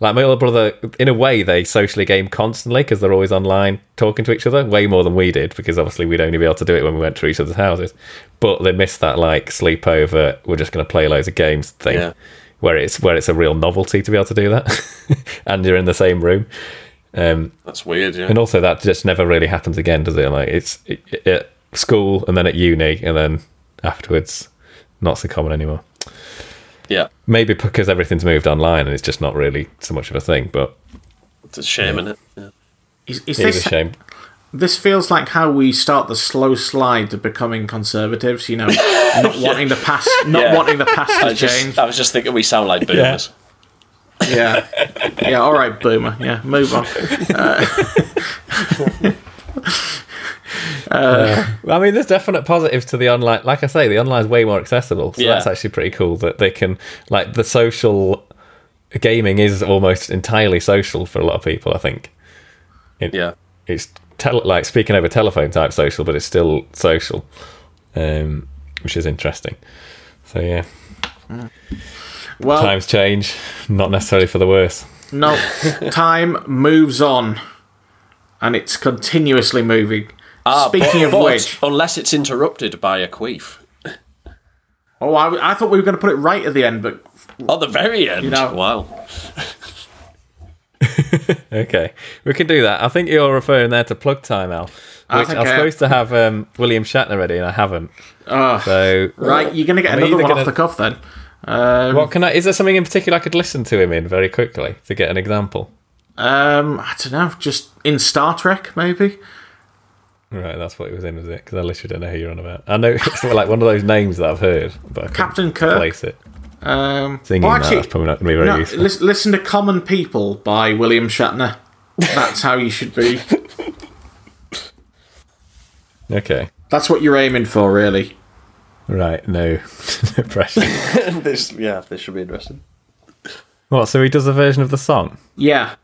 little brother. In a way, they socially game constantly because they're always online talking to each other, way more than we did. Because obviously, we'd only be able to do it when we went to each other's houses. But they missed that like sleepover. We're just going to play loads of games thing, yeah. where it's a real novelty to be able to do that, and you're in the same room. That's weird, yeah. And also, that just never really happens again, does it? Like it's at school, and then at uni, and then. Afterwards, not so common anymore. Yeah, maybe because everything's moved online and it's just not really so much of a thing. But it's a shame, isn't it? Yeah. It is a shame. This feels like how we start the slow slide to becoming conservatives. You know, not wanting the past, to change. I was just thinking we sound like boomers. Yeah, yeah. All right, boomer. Yeah, move on. I mean, there's definite positives to the online. Like I say, the online's way more accessible, so that's actually pretty cool that they can, like, the social gaming is almost entirely social for a lot of people, I think. It's like speaking over telephone type social, but it's still social, which is interesting. So yeah, well, times change, not necessarily for the worse. No, time moves on, and it's continuously moving. Speaking of which... Unless it's interrupted by a queef. Oh, I thought we were going to put it right at the end, but... Oh, the very end? You know. Wow. Okay. We can do that. I think you're referring there to plug time, Al. I was supposed to have William Shatner ready, and I haven't. So right, you're going to get another one off the cuff, then. Is there something in particular I could listen to him in very quickly to get an example? I don't know. Just in Star Trek, maybe? Right, that's what it was in, was it? Because I literally don't know who you're on about. I know it's like one of those names that I've heard, but I Captain Kirk. Place it. That's probably not going to be very useful. Listen to "Common People" by William Shatner. That's how you should be. Okay, that's what you're aiming for, really. Right? No, no pressure. This should be interesting. What? So he does a version of the song? Yeah,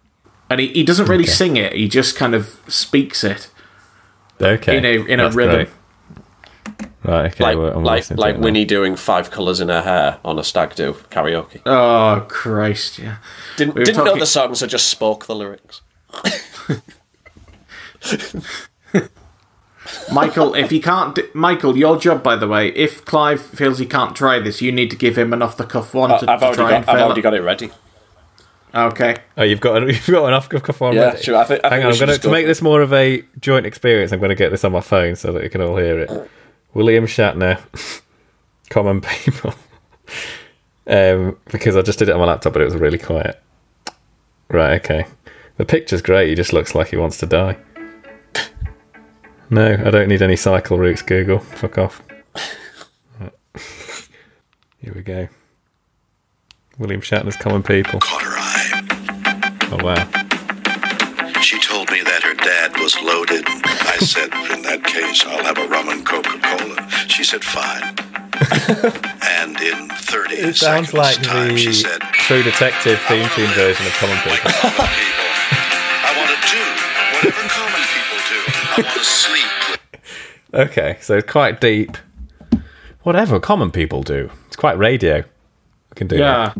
and he doesn't really sing it. He just kind of speaks it. Okay. In a rhythm. Great. Right, okay. Like Winnie doing five colours in her hair on a stag do karaoke. Oh Christ, yeah. Didn't know the songs, I just spoke the lyrics. Michael, if you can't, Michael, your job, by the way, if Clive feels he can't try this, you need to give him an off-the-cuff one I've already got it ready. Okay. Oh, you've got an off-cuff one ready? Yeah, sure. Hang on, I'm going to make this more of a joint experience. I'm going to get this on my phone so that you can all hear it. William Shatner, Common People, because I just did it on my laptop, but it was really quiet. Right, okay. The picture's great, he just looks like he wants to die. No, I don't need any cycle routes, Google. Fuck off. Here we go. William Shatner's Common People. Oh, wow. She told me that her dad was loaded. I said, in that case, I'll have a rum and Coca-Cola. She said, fine. And in 30 seconds, it sounds like time, she said, True Detective theme tune version of Common People. I want to do whatever common people do. I want to sleep. Okay, so quite deep. Whatever common people do. It's quite radio. We can do that.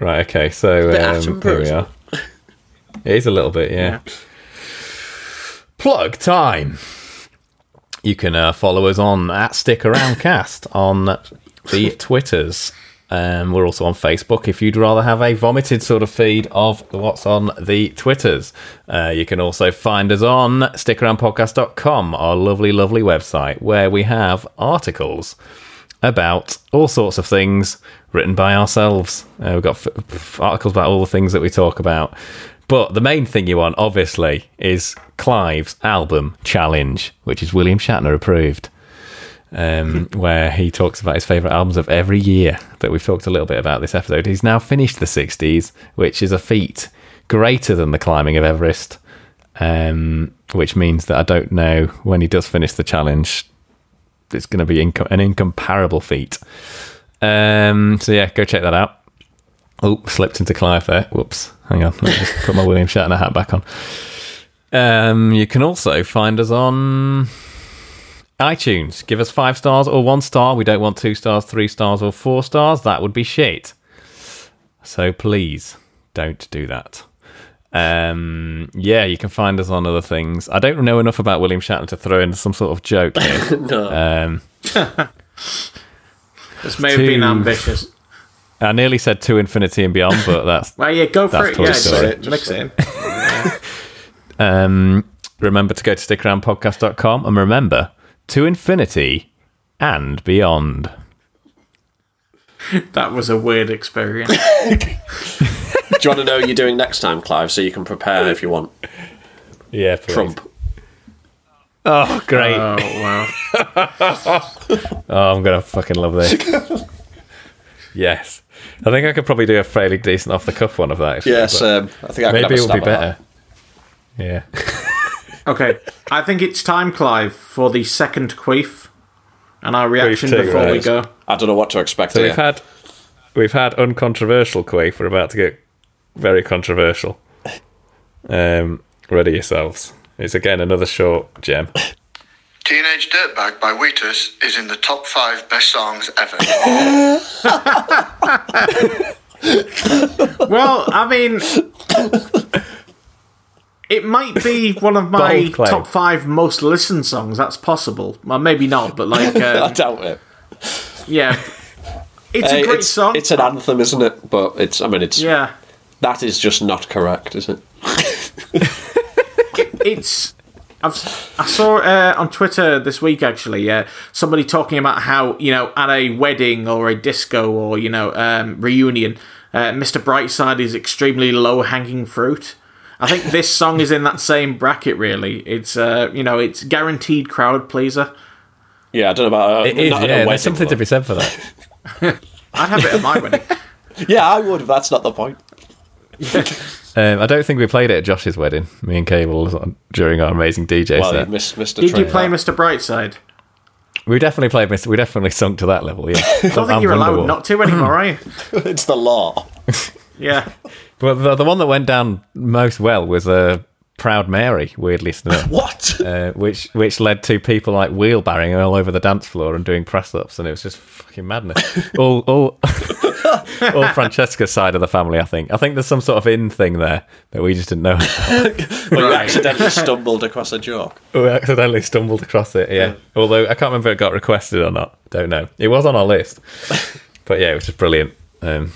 Right, okay, so here we are. It is a little bit, yeah. Plug time. You can follow us on at Stick Around Cast on the Twitters. We're also on Facebook if you'd rather have a vomited sort of feed of what's on the Twitters. You can also find us on stickaroundpodcast.com, our lovely, lovely website, where we have articles about all sorts of things written by ourselves. We've got articles about all the things that we talk about. But the main thing you want, obviously, is Clive's album challenge, which is William Shatner approved, where he talks about his favourite albums of every year that we've talked a little bit about this episode. He's now finished the 60s, which is a feat greater than the climbing of Everest, which means that I don't know when he does finish the challenge. It's going to be an incomparable feat. So yeah, go check that out. Oh, slipped into Clive there. Whoops. Hang on. Let me just put my William Shatner hat back on. You can also find us on iTunes. Give us 5 stars or 1 star. We don't want 2 stars, 3 stars or 4 stars. That would be shit. So please don't do that. Yeah, you can find us on other things. I don't know enough about William Shatner to throw in some sort of joke here. No. This may have been ambitious. I nearly said to infinity and beyond, but that's... Well, yeah, go for it. Yeah, just mix it in. Yeah. Remember to go to stickaroundpodcast.com and remember, to infinity and beyond. That was a weird experience. Do you want to know what you're doing next time, Clive, so you can prepare if you want? Yeah, please. Trump. Oh, great. Oh, wow. Oh, I'm going to fucking love this. Yes. I think I could probably do a fairly decent off-the-cuff one of that. Actually, yes, I think I could. Maybe it would be better. Yeah. Okay, I think it's time, Clive, for the second queef and our reaction before we go. I don't know what to expect. So we've had uncontroversial queef. We're about to get very controversial. Ready yourselves. It's again another short gem. Teenage Dirtbag by Wheatus is in the top 5 best songs ever. Well, I mean, it might be one of my top 5 most listened songs. That's possible. Well, maybe not, but like... I doubt it. Yeah. It's a great song. It's an anthem, isn't it? But it's... I mean, it's... Yeah. That is just not correct, is it? It's... I saw on Twitter this week, actually, somebody talking about how, at a wedding or a disco or, reunion, Mr. Brightside is extremely low-hanging fruit. I think this song is in that same bracket, really. It's, it's guaranteed crowd-pleaser. Yeah, I don't know about... It is, yeah, there's something to be said for that. I'd have it at my wedding. Yeah, I would, if that's not the point. Yeah. I don't think we played it at Josh's wedding, me and Cable, during our amazing DJ set. Did you play Mr. Brightside? We definitely played Mr. We definitely sunk to that level, yeah. I don't think you're allowed not to anymore, are you? It's the law. Yeah. But the one that went down most well was Proud Mary, weirdly enough. What? Which led to people like wheelbarrowing all over the dance floor and doing press-ups, and it was just fucking madness. All Francesca's side of the family, I think. I think there's some sort of in thing there that we just didn't know about. Well, you accidentally stumbled across a joke. We accidentally stumbled across it, yeah. Although I can't remember if it got requested or not. Don't know. It was on our list. But yeah, it was just brilliant. I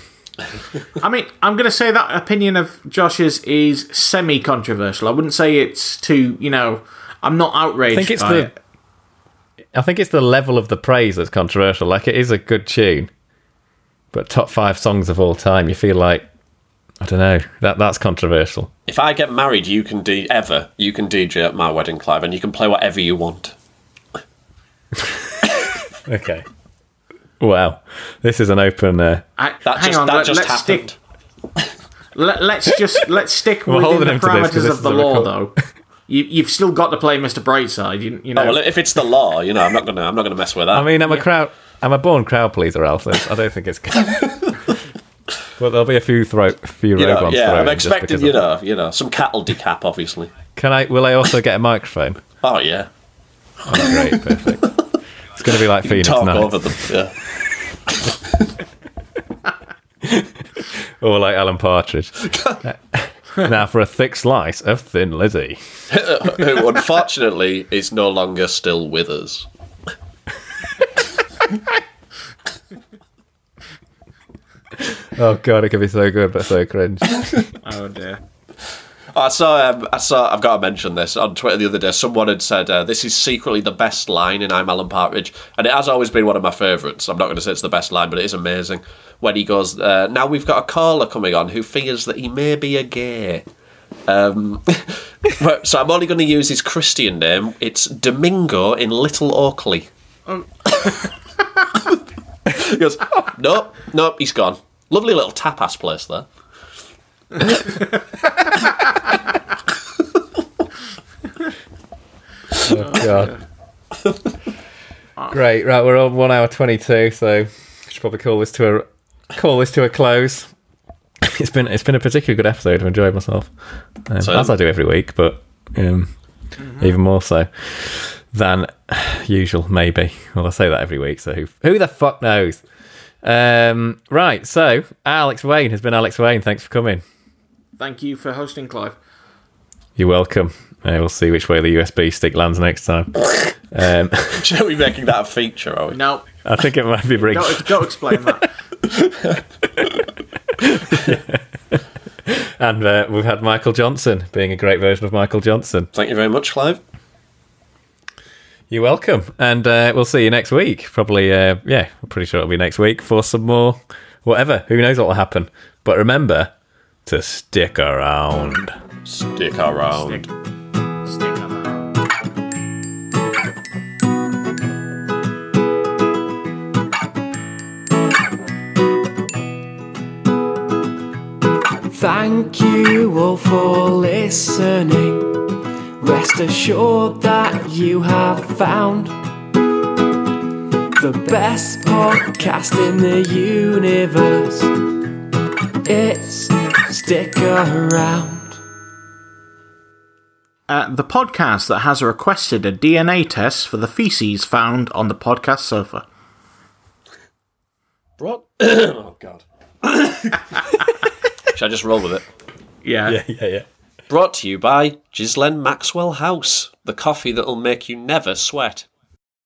mean, I'm going to say that opinion of Josh's is semi-controversial. I wouldn't say it's too, I'm not outraged by it. I think it's the level of the praise that's controversial. Like, it is a good tune, but top 5 songs of all time, you feel like, I don't know, that's controversial. If I get married, you can DJ at my wedding, Clive, and you can play whatever you want. Okay. Wow, this is an open. Let's stick within the parameters of the law, though. You've still got to play Mr. Brightside. You know. Oh, well, if it's the law, I'm not gonna mess with that. I mean, I'm a born crowd pleaser, Alf. I don't think it's good. Well, there'll be a few rogue ones. Yeah, I'm expecting some cattle decap, obviously. Will I also get a microphone? Oh yeah. Oh, great, perfect. It's going to be like Phoenix Nights. Over them, yeah. Or like Alan Partridge. Now for a thick slice of Thin Lizzy. Who, unfortunately, is no longer still with us. Oh, God, it could be so good, but so cringe. Oh, dear. I've got to mention this on Twitter the other day. Someone had said this is secretly the best line in I'm Alan Partridge, and it has always been one of my favourites. I'm not going to say it's the best line, but it is amazing when he goes, now we've got a caller coming on who fears that he may be a gay. So I'm only going to use his Christian name. It's Domingo in Little Oakley. He goes, nope, he's gone. Lovely little tapas place there. Oh, God. Great. Right, we're on 1 hour 22, so I should probably call this to a close. It's been a particularly good episode. I've enjoyed myself, as I do every week, but even more so than usual, maybe. Well, I say that every week, so who the fuck knows? Right, so Alex Wayne has been Alex Wayne. Thanks for coming. Thank you for hosting, Clive. You're welcome. We'll see which way the USB stick lands next time. Shall we be making that a feature, are we? No. I think it might be bringing... Don't explain that. Yeah. And we've had Michael Johnson being a great version of Michael Johnson. Thank you very much, Clive. You're welcome. And we'll see you next week. Probably, I'm pretty sure it'll be next week for some more whatever. Who knows what will happen. But remember to stick around. Stick around. Stick around. Thank you all for listening. Rest assured that you have found the best podcast in the universe. It's Stick Around. The podcast that has requested a DNA test for the feces found on the podcast sofa. What? Oh, God. Should I just roll with it? Yeah. Brought to you by Ghislaine Maxwell House, the coffee that'll make you never sweat.